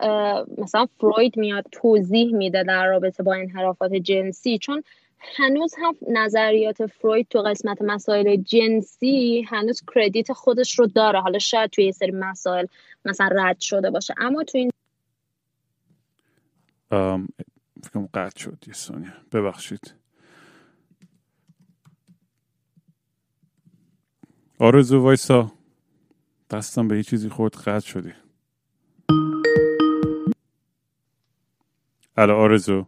مثلا فروید میاد توضیح میده در رابطه با انحرافات جنسی، چون هنوز هم نظریات فروید تو قسمت مسائل جنسی هنوز کردیت خودش رو داره، حالا شاید توی یه سری مسائل مثلا رد شده باشه، اما تو این ام فکرم قطع شد یه ثانیه، ببخشید. آرزو وایسا، دستم به یه چیزی خورد، قطع شدی. الو آرزو،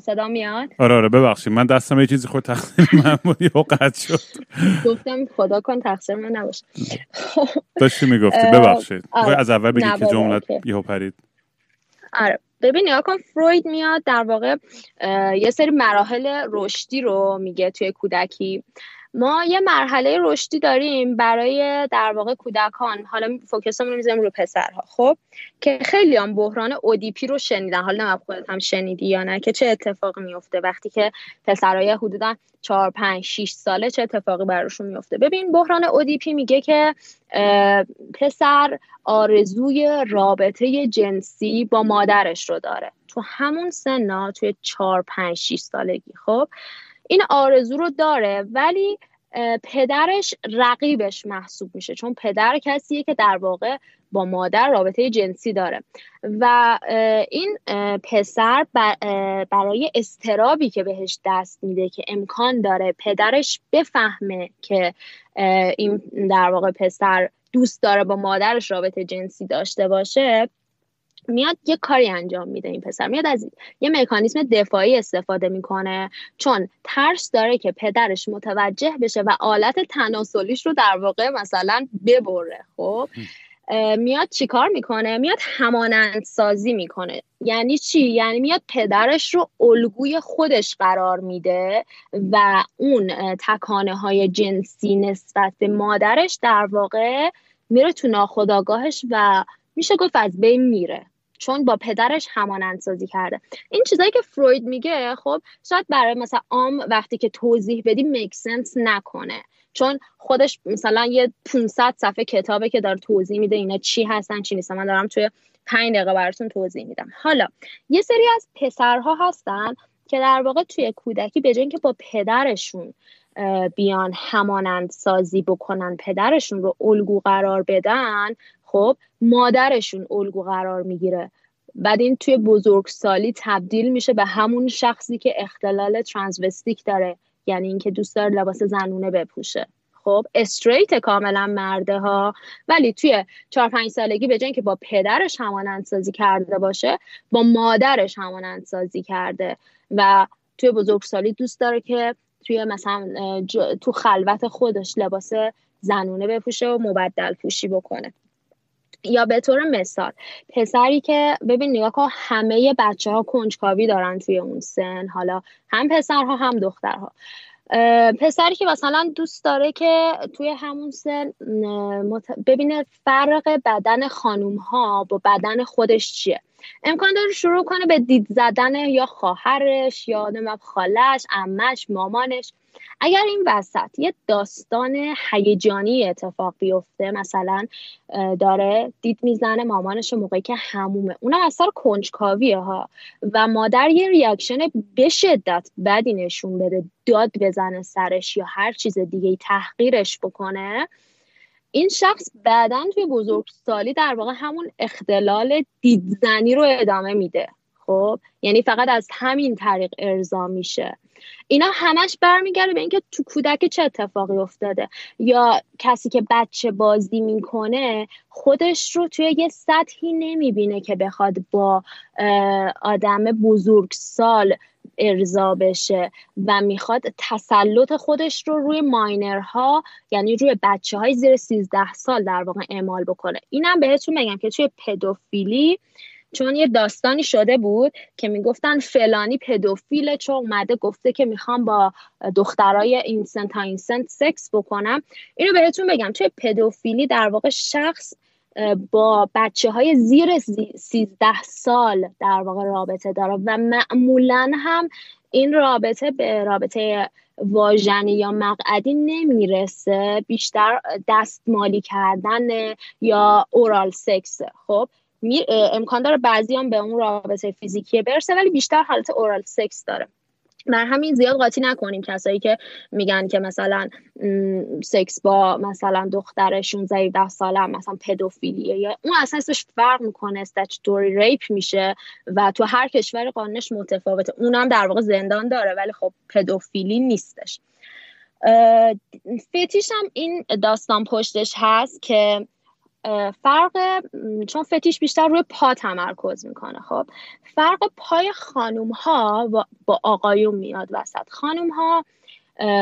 صدا میاد؟ آره آره ببخشید، من دستم یه چیزی خود تقصیر من بود، یهو قطع شد. گفتم خدا کن تقصیر من نباشه. داشتی میگفتی، ببخشید. از اول بگید که جمله یهو پرید. آره ببین نگاه کن، فروید میاد در واقع یه سری مراحل رشدی رو میگه توی کودکی. ما یه مرحله رشدی داریم برای در واقع کودکان، حالا فوکسمون رو می‌ذاریم رو پسرها، خب که خیلی هم بحران اودیپی رو شنیدن، حالا نمی‌دونم خودت هم شنیدی یا نه، که چه اتفاقی میفته وقتی که پسرای حدوداً چهار پنج شش ساله چه اتفاقی براشون میفته. ببین بحران اودیپی میگه که پسر آرزوی رابطه جنسی با مادرش رو داره تو همون سنا، توی چهار پنج شش سالگی. خب این آرزو رو داره ولی پدرش رقیبش محسوب میشه، چون پدر کسیه که در واقع با مادر رابطه جنسی داره و این پسر برای استرابی که بهش دست میده که امکان داره پدرش بفهمه که این در واقع پسر دوست داره با مادرش رابطه جنسی داشته باشه، میاد یه کاری انجام میده. این پسر میاد از یه مکانیزم دفاعی استفاده میکنه، چون ترس داره که پدرش متوجه بشه و آلت تناسلیش رو در واقع مثلا ببره. خب میاد چیکار میکنه؟ میاد همانند سازی میکنه. یعنی چی؟ یعنی میاد پدرش رو الگوی خودش قرار میده و اون تکانه های جنسی نسبت به مادرش در واقع میره تو ناخودآگاهش و میشه گفت از بین میره، چون با پدرش همانندسازی کرده. این چیزایی که فروید میگه خب شاید برای مثلا عام وقتی که توضیح بدیم میکسنس نکنه، چون خودش مثلا یه پانصد صفحه کتابه که داره توضیح میده اینا چی هستن چی نیستن. من دارم توی پنج دقیقه براتون توضیح میدم. حالا یه سری از پسرها هستن که در واقع توی کودکی به جای اینکه با پدرشون بیان همانندسازی بکنن، پدرشون رو الگو قرار بدن، خب مادرشون الگو قرار میگیره. بعد این توی بزرگسالی تبدیل میشه به همون شخصی که اختلال ترانسوستیک داره، یعنی اینکه دوست داره لباس زنونه بپوشه. خب استریت کاملا مرده ها، ولی توی چهار پنج سالگی به جای اینکه با پدرش همانندسازی کرده باشه، با مادرش همانندسازی کرده و توی بزرگسالی دوست داره که توی مثلا تو خلوت خودش لباس زنونه بپوشه و مبدل پوشی بکنه. یا به طور مثال پسری که ببین نگاه کن همه بچه ها کنجکاوی دارن توی اون سن، حالا هم پسرها هم دخترها، پسری که مثلا دوست داره که توی همون سن ببینه فرق بدن خانوم ها با بدن خودش چیه، امکان داره شروع کنه به دید زدن یا خواهرش یا نمیدونم خالش، عمش، مامانش. اگر این وسط یه داستان هیجانی اتفاق بیفته، مثلا داره دید میزنه مامانش موقعی که حمومه، اونم اثر کنجکاویه ها، و مادر یه ریاکشن به شدت بدی نشون بده، داد بزنه سرش یا هر چیز دیگه، تحقیرش بکنه، این شخص بعداً توی بزرگسالی در واقع همون اختلال دیدزنی رو ادامه میده. خب یعنی فقط از همین طریق ارضا میشه. اینا همش برمیگرده به اینکه تو کودک چه اتفاقی افتاده، یا کسی که بچه بازی میکنه خودش رو توی یه سطحی نمیبینه که بخواد با آدم بزرگسال ارضا بشه و میخواد تسلط خودش رو روی ماینرها، یعنی روی بچه های زیر سیزده سال در واقع اعمال بکنه. اینم بهتون بگم که توی پدوفیلی چون یه داستانی شده بود که میگفتن فلانی پدوفیله چون اومده گفته که میخوام با دخترای این سن تا این سن سکس بکنم. اینو بهتون بگم توی پدوفیلی در واقع شخص با بچه های زیر سیزده سال در واقع رابطه داره و معمولاً هم این رابطه به رابطه واژنی یا مقعدی نمیرسه، بیشتر دستمالی کردن یا اورال سکس. خب امکان داره بعضی هم به اون رابطه فیزیکی برسه ولی بیشتر حالت اورال سکس داره. من همین زیاد قاطی نکنیم کسایی که میگن که مثلا سکس با مثلا دختر شانزده ساله هم مثلا پدوفیلیه، یا اون اصلا اسمش فرق میکنه، استاتوری ریپ میشه و تو هر کشور قانونش متفاوته، اونم در واقع زندان داره ولی خب پدوفیلی نیستش. فتیش هم این داستان پشتش هست که فرق، چون فتیش بیشتر روی پا تمرکز میکنه، خب فرق پای خانوم ها با آقایون میاد وسط. خانوم ها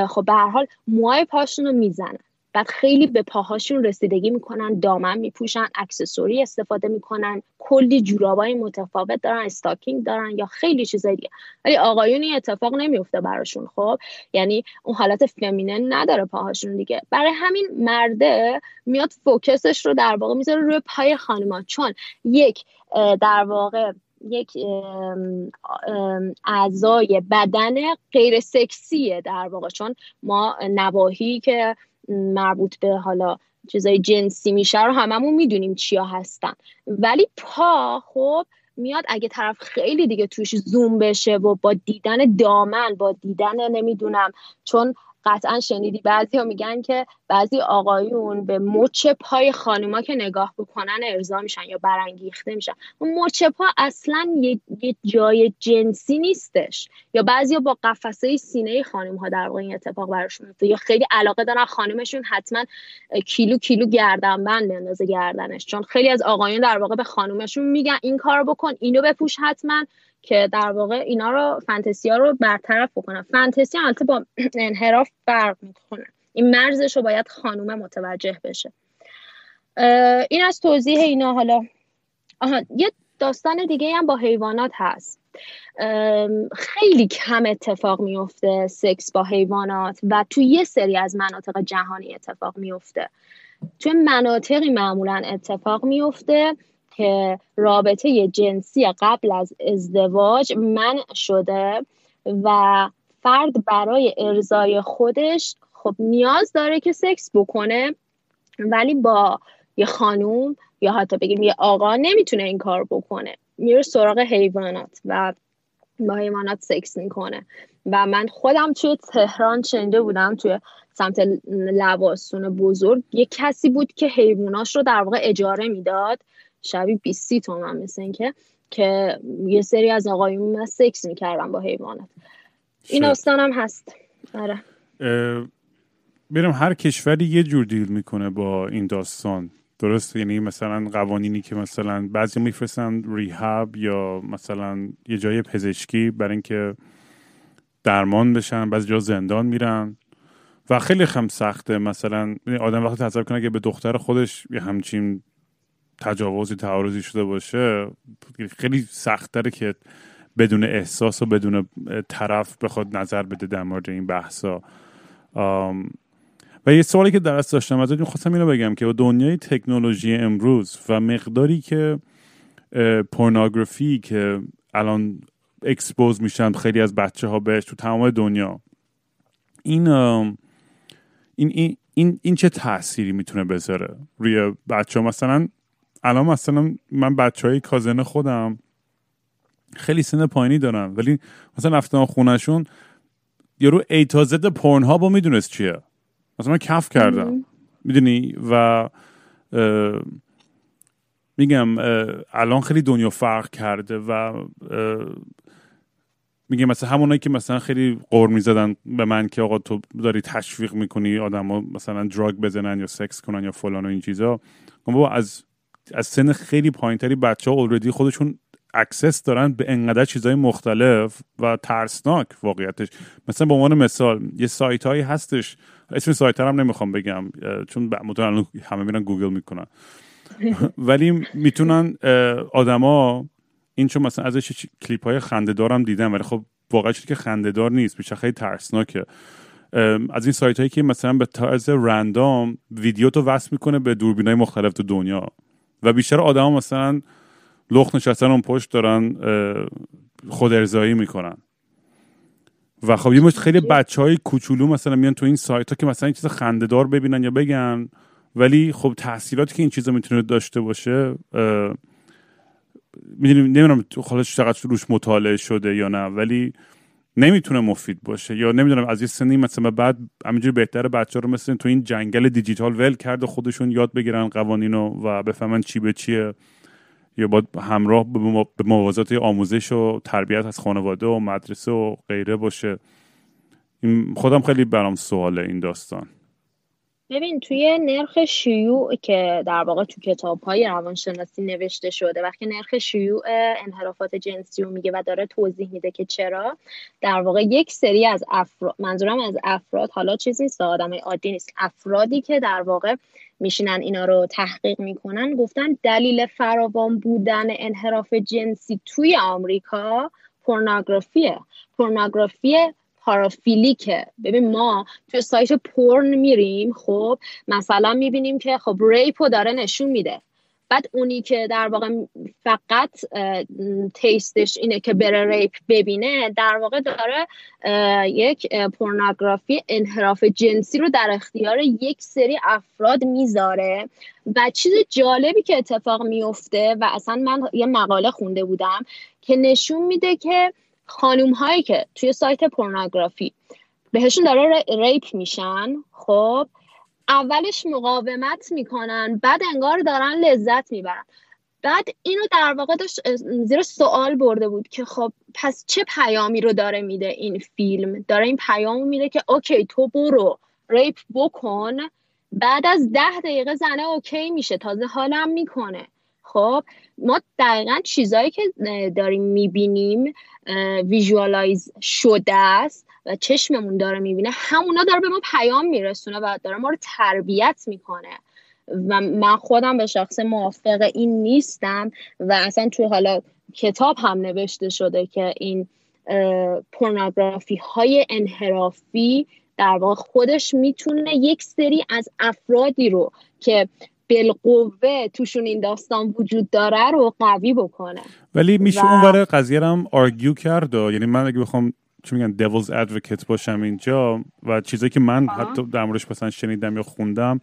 خب به هر حال موهای پاشون رو میزنن، بعد خیلی به پاهاشون رسیدگی میکنن، دامن میپوشن، اکسسوری استفاده میکنن، کلی جورابای متفاوت دارن، استاکینگ دارن یا خیلی چیزای دیگه. ولی آقایون این اتفاق نمیفته براشون، خب یعنی اون حالت فمینن نداره پاهاشون دیگه. برای همین مرده میاد فوکسش رو در واقع میذاره روی پای خانما، چون یک در واقع یک اعضای بدن غیر سکسیه در واقع، چون ما نواحی که مربوط به حالا چیزای جنسی میشه رو هممون میدونیم چیا هستن، ولی پا خب میاد اگه طرف خیلی دیگه توش زوم بشه و با دیدن دامن، با دیدن نمیدونم، چون قطعا شنیدی بعضی ها میگن که بعضی آقایون به مچ پای خانوما که نگاه بکنن ارضا میشن یا برانگیخته میشن. اون مچ پا اصلا یه جای جنسی نیستش، یا بعضی ها با قفسه سینه خانوم ها در واقع این اتفاق براشون میفته، یا خیلی علاقه دارن خانومشون حتما کیلو کیلو گردنبند بندازه گردنش، چون خیلی از آقایون در واقع به خانومشون میگن این کارو بکن، اینو بپوش حتما، که در واقع اینا رو فانتزی ها رو برطرف بکنن. فانتزی ها البته با انحراف فرق میکنه، این مرزش رو باید خانومه متوجه بشه. این از توضیح اینا. حالا آها یه داستان دیگه هم با حیوانات هست. خیلی کم اتفاق میفته سکس با حیوانات و تو یه سری از مناطق جهانی اتفاق میفته. تو مناطقی معمولا اتفاق میفته که رابطه جنسی قبل از ازدواج منع شده و فرد برای ارضای خودش خب نیاز داره که سکس بکنه، ولی با یه خانوم یا حتی بگیم یه آقا نمیتونه این کار بکنه، میره سراغ حیوانات و با حیوانات سکس میکنه. و من خودم توی تهران شنیده بودم توی سمت لواسون بزرگ یه کسی بود که حیواناش رو در واقع اجاره میداد، شبیه بیست تومن مثل این که که یه سری از آقایون من سکس میکردم با حیوانات. این آستانم هست. آره. بریم، هر کشوری یه جور دیل میکنه با این داستان، درست؟ یعنی مثلا قوانینی که مثلا بعضی میفرستن ریهاب یا مثلا یه جای پزشکی برای اینکه درمان بشن، بعضی جا زندان میرن و خیلی خم سخته. مثلا آدم وقتی تصور کنه که به دختر خودش یه همچین تجاوزی تعارضی شده باشه، خیلی سخت‌تره که بدون احساس و بدون طرف بخواد نظر بده در مورد این بحثا. و یه سوالی که در اصل داشتم ازتون خواستم اینو بگم که دنیای تکنولوژی امروز و مقداری که پورنوگرافی که الان اکسپوز میشن خیلی از بچه ها بهش تو تمام دنیا، این این این این چه تأثیری میتونه بذاره روی بچه ها؟ مثلا الان مثلا من بچه های کازن خودم خیلی سن پایینی دارم، ولی مثلا رفتم خونهشون یارو ای تا زد پورن ها با میدونست چیه، مثلا من کف کردم میدونی. و اه میگم اه الان خیلی دنیا فرق کرده و میگم مثلا همونایی که مثلا خیلی قر میزدن به من که آقا تو داری تشویق میکنی آدما مثلا دراگ بزنن یا سکس کنن یا فلان و این چیزا، بابا از از سن خیلی پایینتری بچه‌ها اوردی خودشون اکسس دارن به انقدر چیزهای مختلف و ترسناک واقعیتش. مثلا به عنوان مثال یه سایت هایی هستش، اسم سایت هم نمیخوام بگم چون مطمئن همه میرن گوگل میکنن، ولی میتونن آدما این چون مثلا ازش کلیپ های خنده‌دارم دیدم، ولی خب واقعا چیزی که خنده‌دار نیست، بیشتر خیلی ترسناکه. از این سایت هایی که مثلا به طرز رندام ویدیو تو وصل میکنه به دوربینای مختلف تو دنیا و بیشتر آدما مثلا لخت نشستن اون پشت دارن خود ارضایی میکنن. و خب یه مشت خیلی بچهای کوچولو مثلا میان تو این سایت ها که مثلا این چیز خنده‌دار ببینن یا بگن، ولی خب تاثیراتی که این چیزا میتونه داشته باشه میدونیم نمیدونم خالص چقدر روش مطالعه شده یا نه، ولی نمیتونه مفید باشه یا نمیدونم از یه سنی مثلا بعد همینجوری بهتره بچه‌ها رو مثلا تو این جنگل دیجیتال ول کرد خودشون یاد بگیرن قوانینو و بفهمن چی به چیه، یا باید همراه به موازات آموزش و تربیت از خانواده و مدرسه و غیره باشه. خودم خیلی برام سواله این داستان. ببین توی نرخ شیوع که در واقع تو کتاب‌های روانشناسی نوشته شده، وقتی نرخ شیوع انحرافات جنسی رو میگه و داره توضیح میده که چرا در واقع یک سری از افراد، منظورم از افراد حالا چیزی نیست، آدمای عادی نیست، افرادی که در واقع میشینن اینا رو تحقیق میکنن، گفتن دلیل فراوان بودن انحراف جنسی توی آمریکا پورنوگرافیه، پورنوگرافیه پارافیلیکه. ببین ما تو سایت پورن میریم، خب مثلا میبینیم که خب ریپو داره نشون میده، بعد اونی که در واقع فقط تیستش اینه که بره ریپ ببینه، در واقع داره یک پورنوگرافی انحراف جنسی رو در اختیار یک سری افراد میذاره. و چیز جالبی که اتفاق میفته و اصلا من یه مقاله خونده بودم که نشون میده که خانوم هایی که توی سایت پورنوگرافی بهشون داره ریپ میشن، خب اولش مقاومت میکنن، بعد انگار دارن لذت میبرن. بعد اینو در واقع داشت زیر سوال برده بود که خب پس چه پیامی رو داره میده این فیلم؟ داره این پیامو میده که اوکی تو برو ریپ بکن، بعد از ده دقیقه زنه اوکی میشه، تازه حالم میکنه. خب ما دقیقاً چیزایی که داریم میبینیم ویژوالایز شده است و چشممون داره میبینه، همونا داره به ما پیام میرسونه و داره ما رو تربیت میکنه. و من خودم به شخص موافق این نیستم و اصلا توی حالا کتاب هم نوشته شده که این پورنوگرافی های انحرافی در واقع خودش میتونه یک سری از افرادی رو که بالقوه توشون این داستان وجود داره رو قوی بکنه. ولی میشه و... اونور قضیه هم آرگیو کرد، یعنی من اگه بخوام چی میگن دیولز ادوکیت باشم اینجا و چیزایی که من آه. حتی در موردش مثلا شنیدم یا خوندم،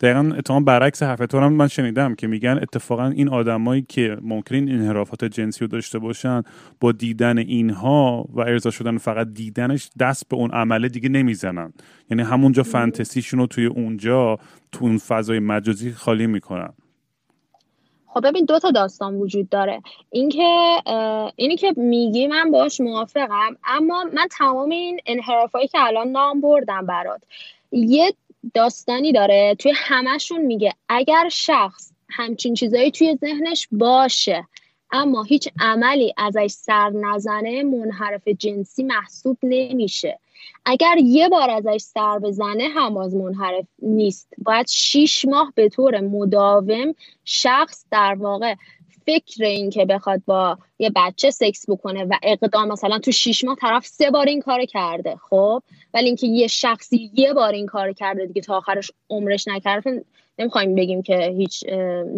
دقیقاً اتهام برعکس حرف تو هم من شنیدم که میگن اتفاقاً این آدمایی که ممکن این انحرافات جنسی رو داشته باشن با دیدن اینها و ارضا شدن فقط دیدنش دست به اون عمله دیگه نمیزنن، یعنی همونجا فانتزیشون رو توی اونجا تو اون فضای مجازی خالی میکنن. خب ببین دو تا داستان وجود داره، اینکه اینی که میگی من باش موافقم، اما من تمام این انحرافایی که الان نام بردم برات یه داستانی داره، توی همشون میگه اگر شخص همچین چیزایی توی ذهنش باشه اما هیچ عملی ازش سر نزنه منحرف جنسی محسوب نمیشه، اگر یه بار ازش سر بزنه هم از منحرف نیست. باید شیش ماه به طور مداوم شخص در واقع فکر این که بخواد با یه بچه سکس بکنه و اقدام، مثلا تو شیش ماه طرف سه بار این کار کرده، خب ولی اینکه یه شخصی یه بار این کار کرده دیگه تا آخرش عمرش نکرده، نمیخوایم بگیم که هیچ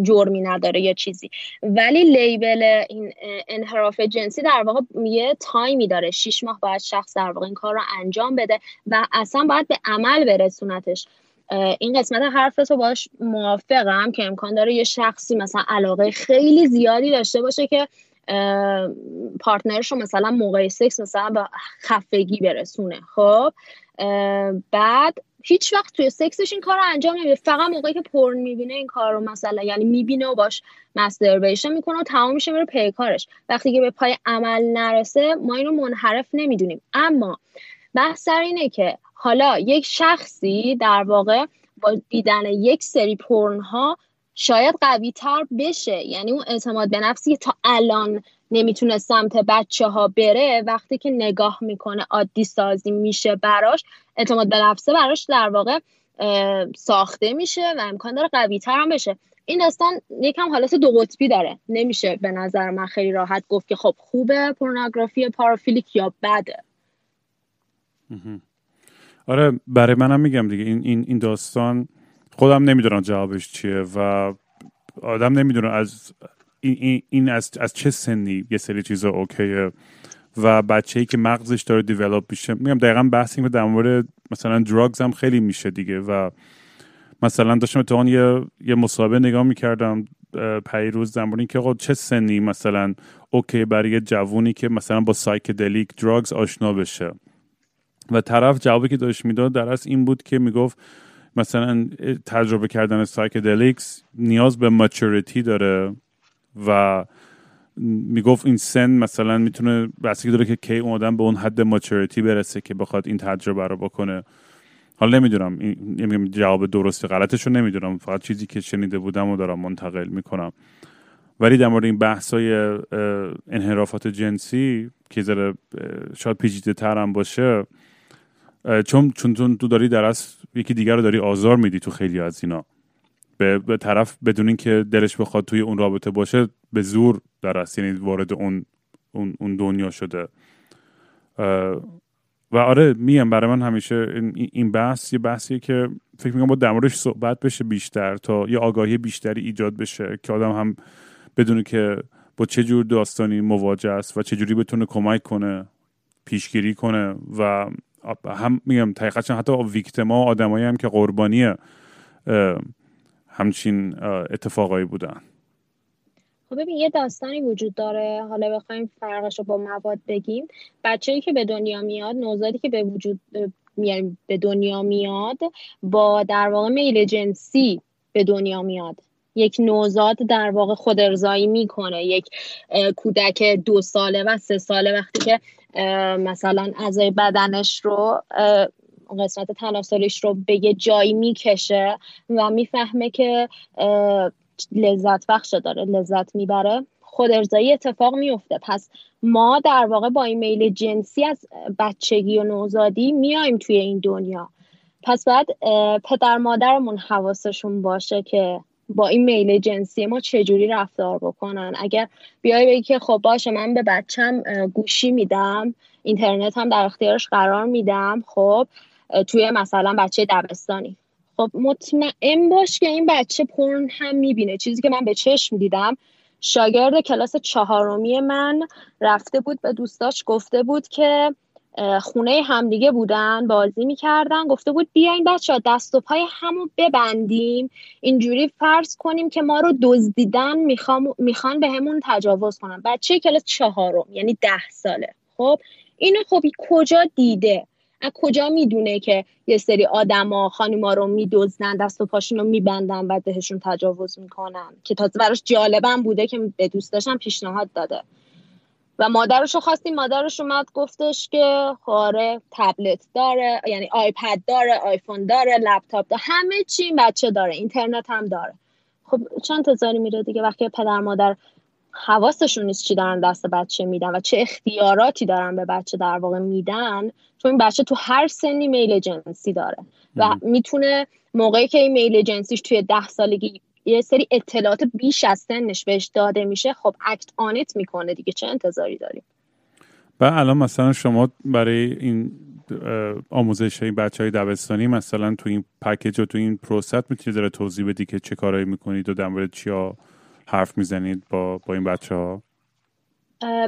جرمی نداره یا چیزی، ولی لیبل این انحراف جنسی در واقع یه تایمی داره، شیش ماه باید شخص در واقع این کار رو انجام بده و اصلا باید به عمل برسونتش. این قسمت حرفت رو باش موافقم که امکان داره یه شخصی مثلا علاقه خیلی زیادی داشته باشه که پارتنرش رو مثلا موقع سکس مثلا به خفگی برسونه، خب بعد هیچ وقت توی سکسش این کار رو انجام نمیده، فقط موقعی که پورن میبینه این کار رو مثلا، یعنی میبینه و باش مستربیشن میکنه و تمام میشه میره پی کارش. وقتی که به پای عمل نرسه ما اینو منحرف نمیدونیم. اما بحث سر اینه که حالا یک شخصی در واقع با دیدن یک سری پورن ها شاید قوی تر بشه، یعنی اون اعتماد به نفسی تا الان نمیتونه سمت بچه ها بره، وقتی که نگاه میکنه عادی سازی میشه براش، اعتماد به نفسه براش در واقع ساخته میشه و امکان داره قوی تر هم بشه. این داستان یکم حالت دو قطبی داره، نمیشه به نظر من خیلی راحت گفت که خب خوبه پورنوگرافی پارافیلیک یا بده. آره برای منم میگم دیگه این این این داستان خودم نمیدونم جوابش چیه و آدم نمیدونه از این این از از چه سنی یه سری چیزا اوکیه و بچه‌ای که مغزش داره دیولپ میشه. میگم دقیقاً بحث این در مورد مثلا درگز هم خیلی میشه دیگه. و مثلا داشتم تو اون یه یه مصاحبه نگاه میکردم پیروز در مورد اینکه چه سنی مثلا اوکی برای جوونی که مثلا با سایکدلیک درگز آشنا بشه، و طرف جوابی که داشت میداد در اصل این بود که میگفت مثلا تجربه کردن سایکدلیکس نیاز به مچوریتی داره و میگفت این سن مثلا میتونه بستگی داره که کی اون آدم به اون حد مچوریتی برسه که بخواد این تجربه رو بکنه. حالا نمیدونم این جواب درست غلطش رو نمیدونم، فقط چیزی که شنیده بودم رو دارم منتقل میکنم. ولی در مورد این بحث‌های انحرافات جنسی که ذره شاید پیچیده‌تر هم باشه، چون چون تو داری در اصل یکی دیگر رو داری آزار میدی تو خیلی از اینا، به, به طرف بدون این که دلش بخواد توی اون رابطه باشه به زور در اصل یعنی وارد اون اون, اون دنیا شده. و آره میگم برای من همیشه این, این بحث یه بحثیه که فکر میکنم با در موردش صحبت بشه بیشتر تا یه آگاهی بیشتری ایجاد بشه که آدم هم بدونه که با چه جور داستانی مواجه است و چه جوری بتونه کمک کنه، پیشگیری کنه. و هم میگم طریقاً حتی ویکتما و آدمایی هم که قربانی همچین اتفاقایی بودن. خب ببین یه داستانی وجود داره، حالا بخوایم فرقش رو با مواد بگیم، بچه‌ای که به دنیا میاد، نوزادی که به وجود یعنی به دنیا میاد با در واقع میل جنسی به دنیا میاد. یک نوزاد در واقع خود ارضایی میکنه، یک کودک دو ساله و سه ساله وقتی که مثلا اعضای بدنش رو قسمت تناسلیش رو به یه جایی میکشه و میفهمه که لذت بخشه، داره لذت میبره، خود ارضایی اتفاق میفته. پس ما در واقع با این میل جنسی از بچگی و نوزادی میایم توی این دنیا، پس باید پدر مادرمون حواسشون باشه که با این میل جنسی ما چجوری رفتار بکنن. اگر بیای بگی که خب باشه من به بچم گوشی میدم، اینترنت هم در اختیارش قرار میدم، خب توی مثلا بچه دبستانی، خب مطمئن باش که این بچه پورن هم میبینه. چیزی که من به چشم دیدم، شاگرد کلاس چهارمی من رفته بود به دوستاش گفته بود که خونه همدیگه بودن بازی میکردن، گفته بود بیاین بچه‌ها دست و پای همو ببندیم، اینجوری فرض کنیم که ما رو دزدیدن، میخوام میخوان به همون تجاوز کنن. بچه کلاس چهارم یعنی ده ساله، خب اینو خب کجا دیده، از کجا میدونه که یه سری آدما خانوما رو میدزدن، دست و پاشون رو میبندن و بهشون تجاوز میکنن، که تازه براش جالبم بوده که به دوستاش هم پیشنهاد داده و مادرشو خواستیم، مادرش اومد گفتش که آره تبلت داره، یعنی آیپد داره، آیفون داره، لپتاپ داره، همه چی بچه داره، اینترنت هم داره. خب چند تزاری میره دیگه وقتی پدر مادر حواسشون نیست چی دارن دست بچه میدن و چه اختیاراتی دارن به بچه در واقع میدن، چون این بچه تو هر سنی میل جنسی داره و میتونه موقعی که این میل جنسیش توی ده سالگی یه سری اطلاعات بیش از سنش بهش داده میشه، خب اکت آنت میکنه دیگه، چه انتظاری داریم؟ بعد الان مثلا شما برای این آموزش این بچهای دبستانی مثلا تو این پکیج و تو این پروسه میتونید در توضیح بدی که چه کارایی میکنید و در مورد چیا حرف میزنید با با این بچه‌ها؟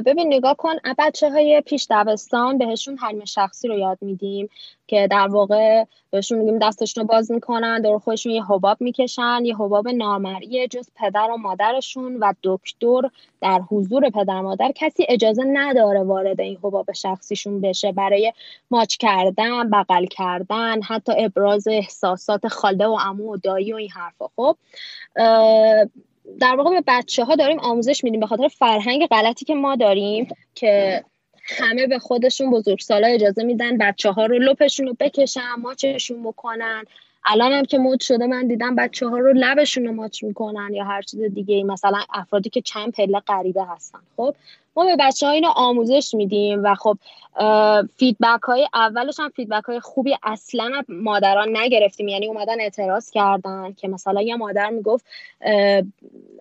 ببین نگاه کن، بچه های پیش دبستان بهشون حریم شخصی رو یاد میدیم که در واقع بهشون میگیم دستشون رو باز میکنن، دور خودشون یه حباب میکشن، یه حباب نامرئی جز پدر و مادرشون و دکتر در حضور پدر مادر. کسی اجازه نداره وارد این حباب شخصیشون بشه برای ماچ کردن، بغل کردن، حتی ابراز احساسات خاله و عمو و دایی و این حرفا. خب در واقع به بچه ها داریم آموزش میدیم به خاطر فرهنگ غلطی که ما داریم که همه به خودشون بزرگسالا اجازه میدن بچه ها رو لپشون رو بکشن، ماچشون بکنن. الان هم که مد شده من دیدم بچه ها رو لبشون رو ماچ میکنن یا هر چیز دیگه، مثلا افرادی که چند پله غریبه هستن. خب ما به بچه ها اینو آموزش میدیم و خب فیدبک های اولش هم فیدبک های خوبی اصلا مادران نگرفتیم، یعنی اومدن اعتراض کردن که مثلا یه مادر میگفت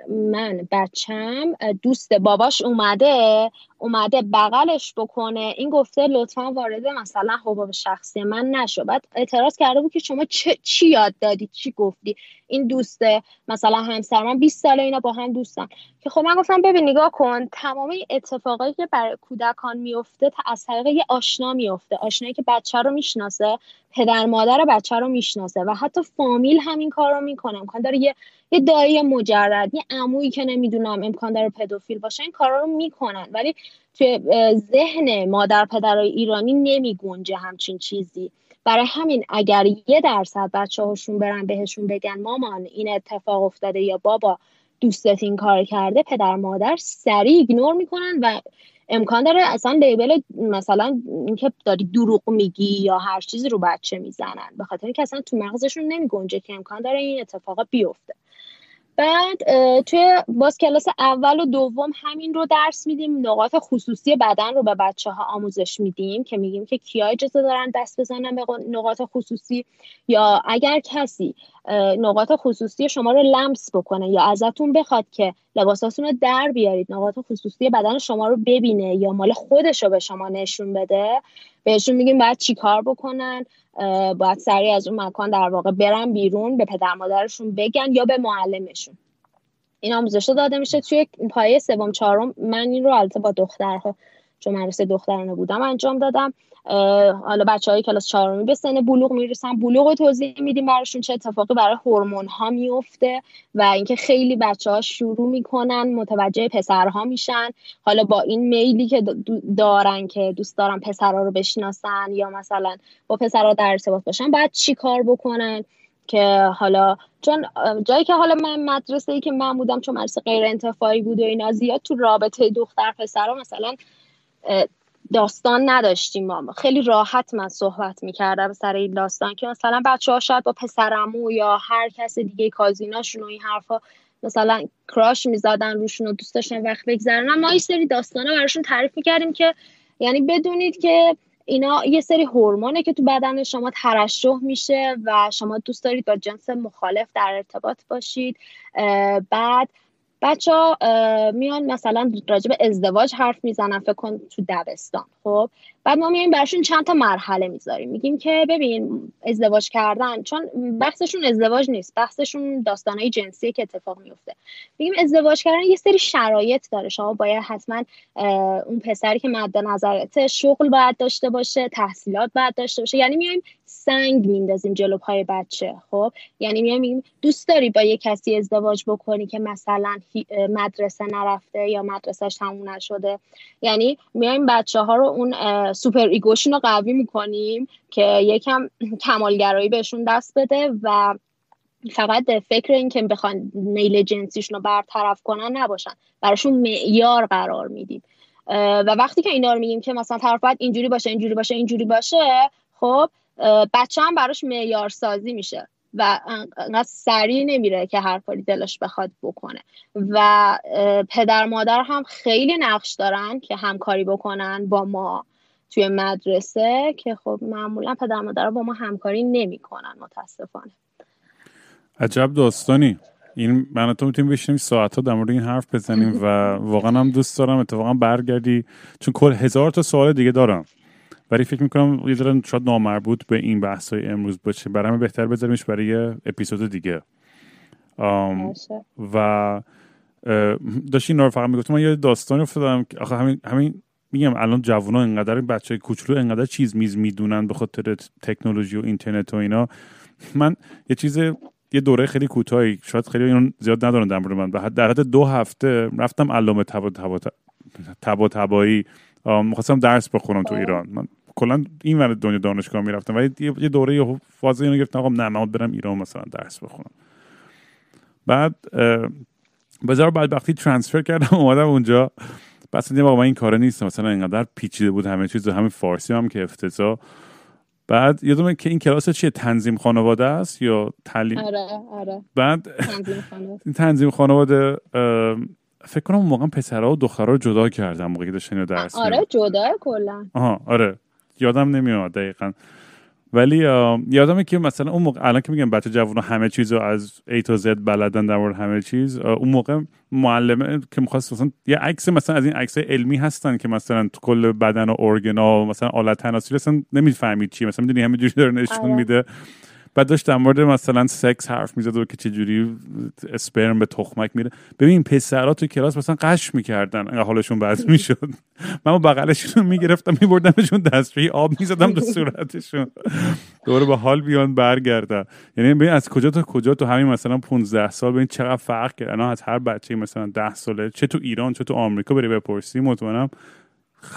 من بچم دوست باباش اومده اومده بغلش بکنه، این گفته لطفا وارد مثلا حباب شخصی من نشو. بعد اعتراض کرده بود که شما چه چی یاد دادی، چی گفتی، این دوسته مثلا همسر من بیست ساله اینا با هم دوستن. که خب من گفتم ببین نگاه کن، تمام اتفاقایی که برای کودکان میفته تا از طریق یه آشنا میفته، آشنایی که بچه رو میشناسه، پدر مادر بچه رو میشناسه و حتی فامیل همین کار رو میکنه. امکان داره یه یه دایی مجرد، یه عمویی که نمیدونم امکان داره پدوفیل باشه، این کارا رو میکنن، ولی توی ذهن مادر پدرای ایرانی نمیگنجه همچین چیزی. برای همین اگر یه درصد بچه‌هاشون برن بهشون بگن مامان این اتفاق افتاده یا بابا دوستت این کار کرده، پدر مادر سریع ایگنور میکنن و امکان داره اصلا لیبل مثلا اینکه داری دروغ میگی یا هر چیزی رو بچه میزنن، به خاطر اینکه اصلا تو مغزشون نمیگنجه که امکان داره این اتفاقا بیفته. بعد توی باز کلاس اول و دوم همین رو درس میدیم، نقاط خصوصی بدن رو به بچه ها آموزش میدیم که میگیم که کیا اجازه دارن دست بزنن به نقاط خصوصی، یا اگر کسی نقاط خصوصی شما رو لمس بکنه یا ازتون بخواد که لباساتون رو در بیارید، نقاط خصوصی بدن شما رو ببینه یا مال خودش رو به شما نشون بده، بهشون میگیم باید چی کار بکنن، باید سریع از اون مکان در واقع برن بیرون، به پدر مادرشون بگن یا به معلمشون. این آموزش داده میشه. توی پایه سوم چهارم من این رو البته با دخترها، چون مدرسه دخترانه بودم، انجام دادم. حالا بچهای کلاس چهارمی به سن بلوغ میرسن، بلوغ رو توضیح میدیم براشون چه اتفاقی برای هورمون‌ها میفته و اینکه خیلی بچه‌ها شروع میکنن متوجه پسرها میشن، حالا با این میلی که دارن که دوست دارن پسرها رو بشناسن یا مثلا با پسرها در ارتباط باشن بعد چی کار بکنن. که حالا چون جایی که حالا من مدرسه‌ای که من بودم چون مدرسه غیر انتفاعی بود و اینا، زیاد تو رابطه دختر پسرها مثلا داستان نداشتیم، ما خیلی راحت من صحبت میکردم سر این داستان که مثلا بچه ها شاید با پسرمو یا هر کس دیگه کازیناشون و این حرفا مثلا کراش میزدن روشون و دوست داشتن وقت بگذرنن، ما یه سری داستانا براشون تعریف میکردیم که یعنی بدونید که اینا یه سری هورمونه که تو بدن شما ترشح میشه و شما دوست دارید با جنس مخالف در ارتباط باشید. بعد بچه ها میان مثلا راجع به ازدواج حرف میزنن، فکر کن تو دبستان. خب بعد ما میایم براشون چند تا مرحله میذاریم، میگیم که ببین ازدواج کردن، چون بحثشون ازدواج نیست، بحثشون داستانای جنسیه که اتفاق میفته. میگیم ازدواج کردن یه سری شرایط داره، شما باید حتما اون پسری که مد نظرته شغل باید داشته باشه، تحصیلات باید داشته باشه، یعنی میایم سنگ میندازیم جلو پای بچه. خب یعنی میایم میگیم دوست داری با یه کسی ازدواج بکنی که مثلا مدرسه نرفته یا مدرسهش تموم نشده، یعنی میایم بچه‌ها رو اون سوپر ایگوشون رو قوی میکنیم که یکم کمالگرایی بهشون دست بده و فقط فکر این که بخوان میل جنسیشون رو برطرف کنن نباشن، براشون معیار قرار میدیم. و وقتی که اینا رو میگیم که مثلا طرف باید اینجوری باشه اینجوری باشه اینجوری باشه، خب بچه هم براش معیار سازی میشه و انقدر سریع نمیره که هر کاری دلش بخواد بکنه. و پدر مادر هم خیلی نقش دارن که همکاری بکنن با ما توی مدرسه، که خب معمولا پدر مادرها با ما همکاری نمی کنن متاسفانه. عجب داستانی این من تو میتونیم بشینیم ساعت‌ها در مورد این حرف بزنیم و واقعا هم دوست دارم اتفاقا برگردی، چون کل هزار تا سوال دیگه دارم ولی فکر میکنم یه ذره شاید نامربوط به این بحث‌های امروز باشه، برام بهتر بذاریمش برای یه اپیزود دیگه. و داشتی این رو فقط میگفتم من یه داستانی افتادم که آخه همین همین میگم الان جوونا اینقدر بچه‌های کوچولو اینقدر چیز میز میدونن به خاطر تکنولوژی و اینترنت و اینا. من یه چیز یه دوره خیلی کوتاهی، شاید خیلی اینو زیاد ندارن در مورد من، در حد دو هفته رفتم علامه طبا طبا طبا طبایی می‌خواستم درس بخونم تو ایران. من کلا این ور دنیا دانشگاه میرفتم ولی یه دوره فاز اینو گرفتم آقا نه من برم ایران مثلا درس بخونم. بعد بازار بدبختی ترانسفر کردم اومدم اونجا، بس دیدم واقعا این کارا نیست، مثلا اینقدر پیچیده بود همه چیز، همه فارسی هم که افتضاح. بعد یادمه که این کلاس چیه، تنظیم خانواده است یا تعلیم؟ آره آره. بعد تنظیم خانواده. این تنظیم خانواده فکر کنم موقعا پسرها و دخترها رو جدا کردن موقعی که داشتن درس می‌خوندن. آره جدا کلا. آها آره. یادم نمیاد دقیقاً. ولی یادمه که مثلا اون موقع الان که میگم بچه جوونا همه چیزو از A تا Z بلدن در مورد همه چیز، اون موقع معلمه که می‌خواست مثلا یه عکس مثلا از این عکسای علمی هستن که مثلا تو کل بدن و ارگانا مثلا آلت تناسلی اصلا نمی‌فهمید چیه، مثلا می‌دونی همه جوری داره نشون میده. بعد داشت در مورد مثلا سکس حرف می‌زد و که چه جوری اسپرم به تخمک میره. ببین پسرا تو کلاس مثلا قش می‌کردن انقدر حالشون بد می‌شد، منو بغلشون می‌گرفتم می‌بردمشون دستشویی آب می‌زدم تو صورتشون دوباره به حال بیان برگردن. یعنی ببین از کجا تا کجا تو همین مثلا پانزده سال ببین چقدر فرق کرد. الان از هر بچه‌ای مثلا ده ساله چه تو ایران چه تو آمریکا بری بپرسی مطمئنم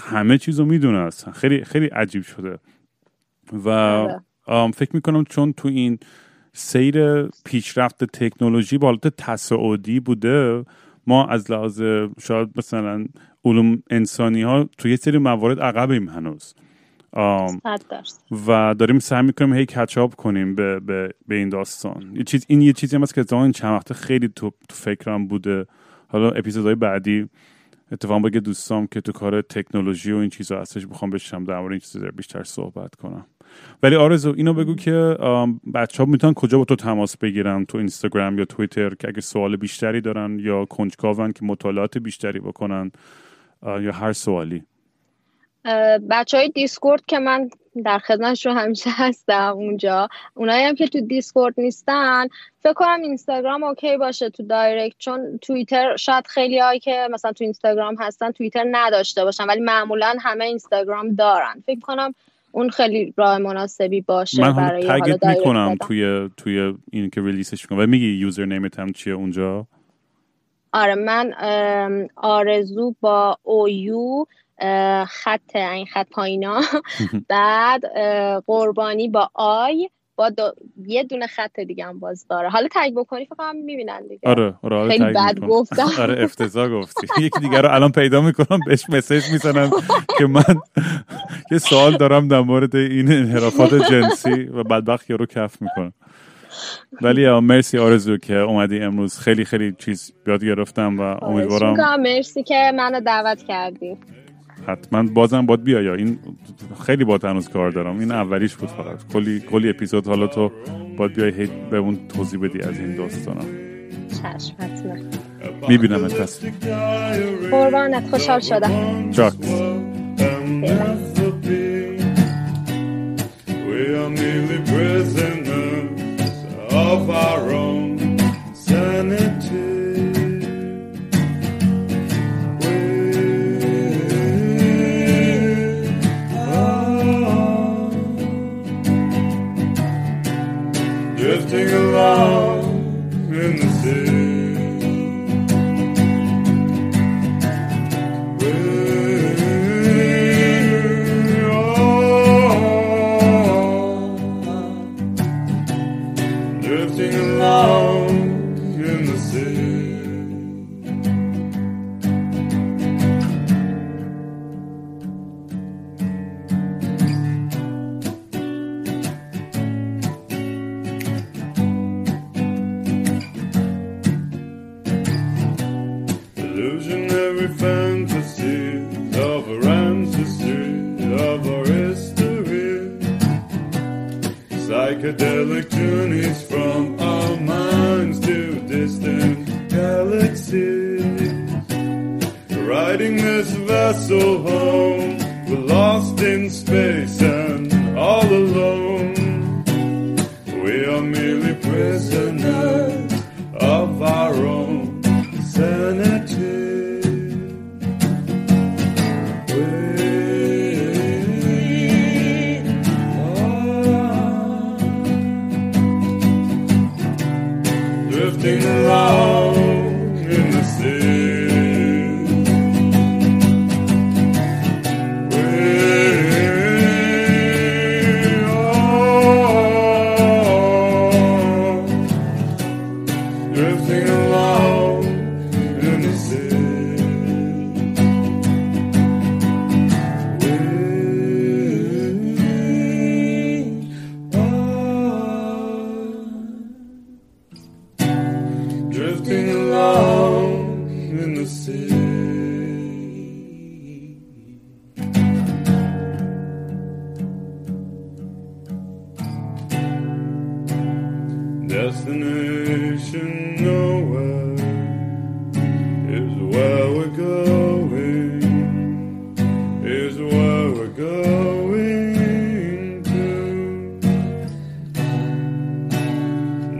همه چیزو میدونه اصلا. خیلی خیلی عجیب شده و ام فکر میکنم چون تو این سیر پیشرفت تکنولوژی به حالت تصاعدی بوده، ما از لحاظ شاید مثلا علوم انسانی ها تو یه سری موارد عقبیم هنوز و داریم سعی میکنیم هی کچاپ کنیم به, به, به این داستان. یه چیز این یه چیزی هم هست که تا این چند وقت خیلی تو, تو فکرم بوده. حالا اپیزودهای بعدی اتفاقا با دوستام که تو کار تکنولوژی و این چیزا هستش بخوام بشم در مورد این چیزا بیشتر صحبت کنم. ولی آرزو اینو بگو که بچه‌ها میتونن کجا با تو تماس بگیرن، تو اینستاگرام یا توییتر، که اگه سوال بیشتری دارن یا کنجکاون که مطالعات بیشتری بکنن یا هر سوالی. بچهای دیسکورد که من در خدمتشون همیشه هستم اونجا. اونایی هم که تو دیسکورد نیستن فکر کنم اینستاگرام اوکی باشه تو دایرکت، چون توییتر شاید خیلیایی که مثلا تو اینستاگرام هستن توییتر نداشته باشن ولی معمولا همه اینستاگرام دارن. فکر کنم اون خیلی راه مناسبی باشه من برای حالا دایرکت. من تگ میکنم توی توی این که ریلیزش میکنم و میگی یوزر نیمت هم چیه اونجا. آره من آرزو با او یو خط این خط پایینا بعد قربانی با آی با دو... یه دونه خط دیگه هم باز داره. حالا تگ بکنی فکر کنم میبینن دیگه. آره آره خیلی بد گفتم. آره افتضاح گفتی. یکی دیگه رو الان پیدا میکنم بهش مسیج میزنم که من یه سوال دارم در مورد این انحرافات جنسی و بدبخت یارو کف میکنم. ولی مرسی آرزو که اومدی امروز، خیلی خیلی چیز یاد گرفتم و امیدوارم. مرسی که منو دعوت کردی. حتما بازم باید بیایا، این خیلی باید هنوز کار دارم. این اولیش بود فقط، کلی کلی اپیزود. حالا تو باید بیای به اون توضیح بدی از این داستانا. چشم حتما میبینم اتس. قربانت خوشحال شدم. چاکس. Of our own sanity, we are drifting along in the sea. We are drifting along. Psychedelic journeys from our minds to distant kisses. Riding this vessel home, we're lost in space and all alone. We are merely prisoners of our own sanity. Along in the sea, we are drifting along in the sea, we are drifting along in the sea. Destination nowhere is where we're going, is where we're going to.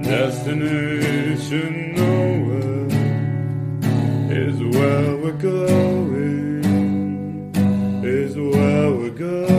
Destination is where we're going, is where we're going.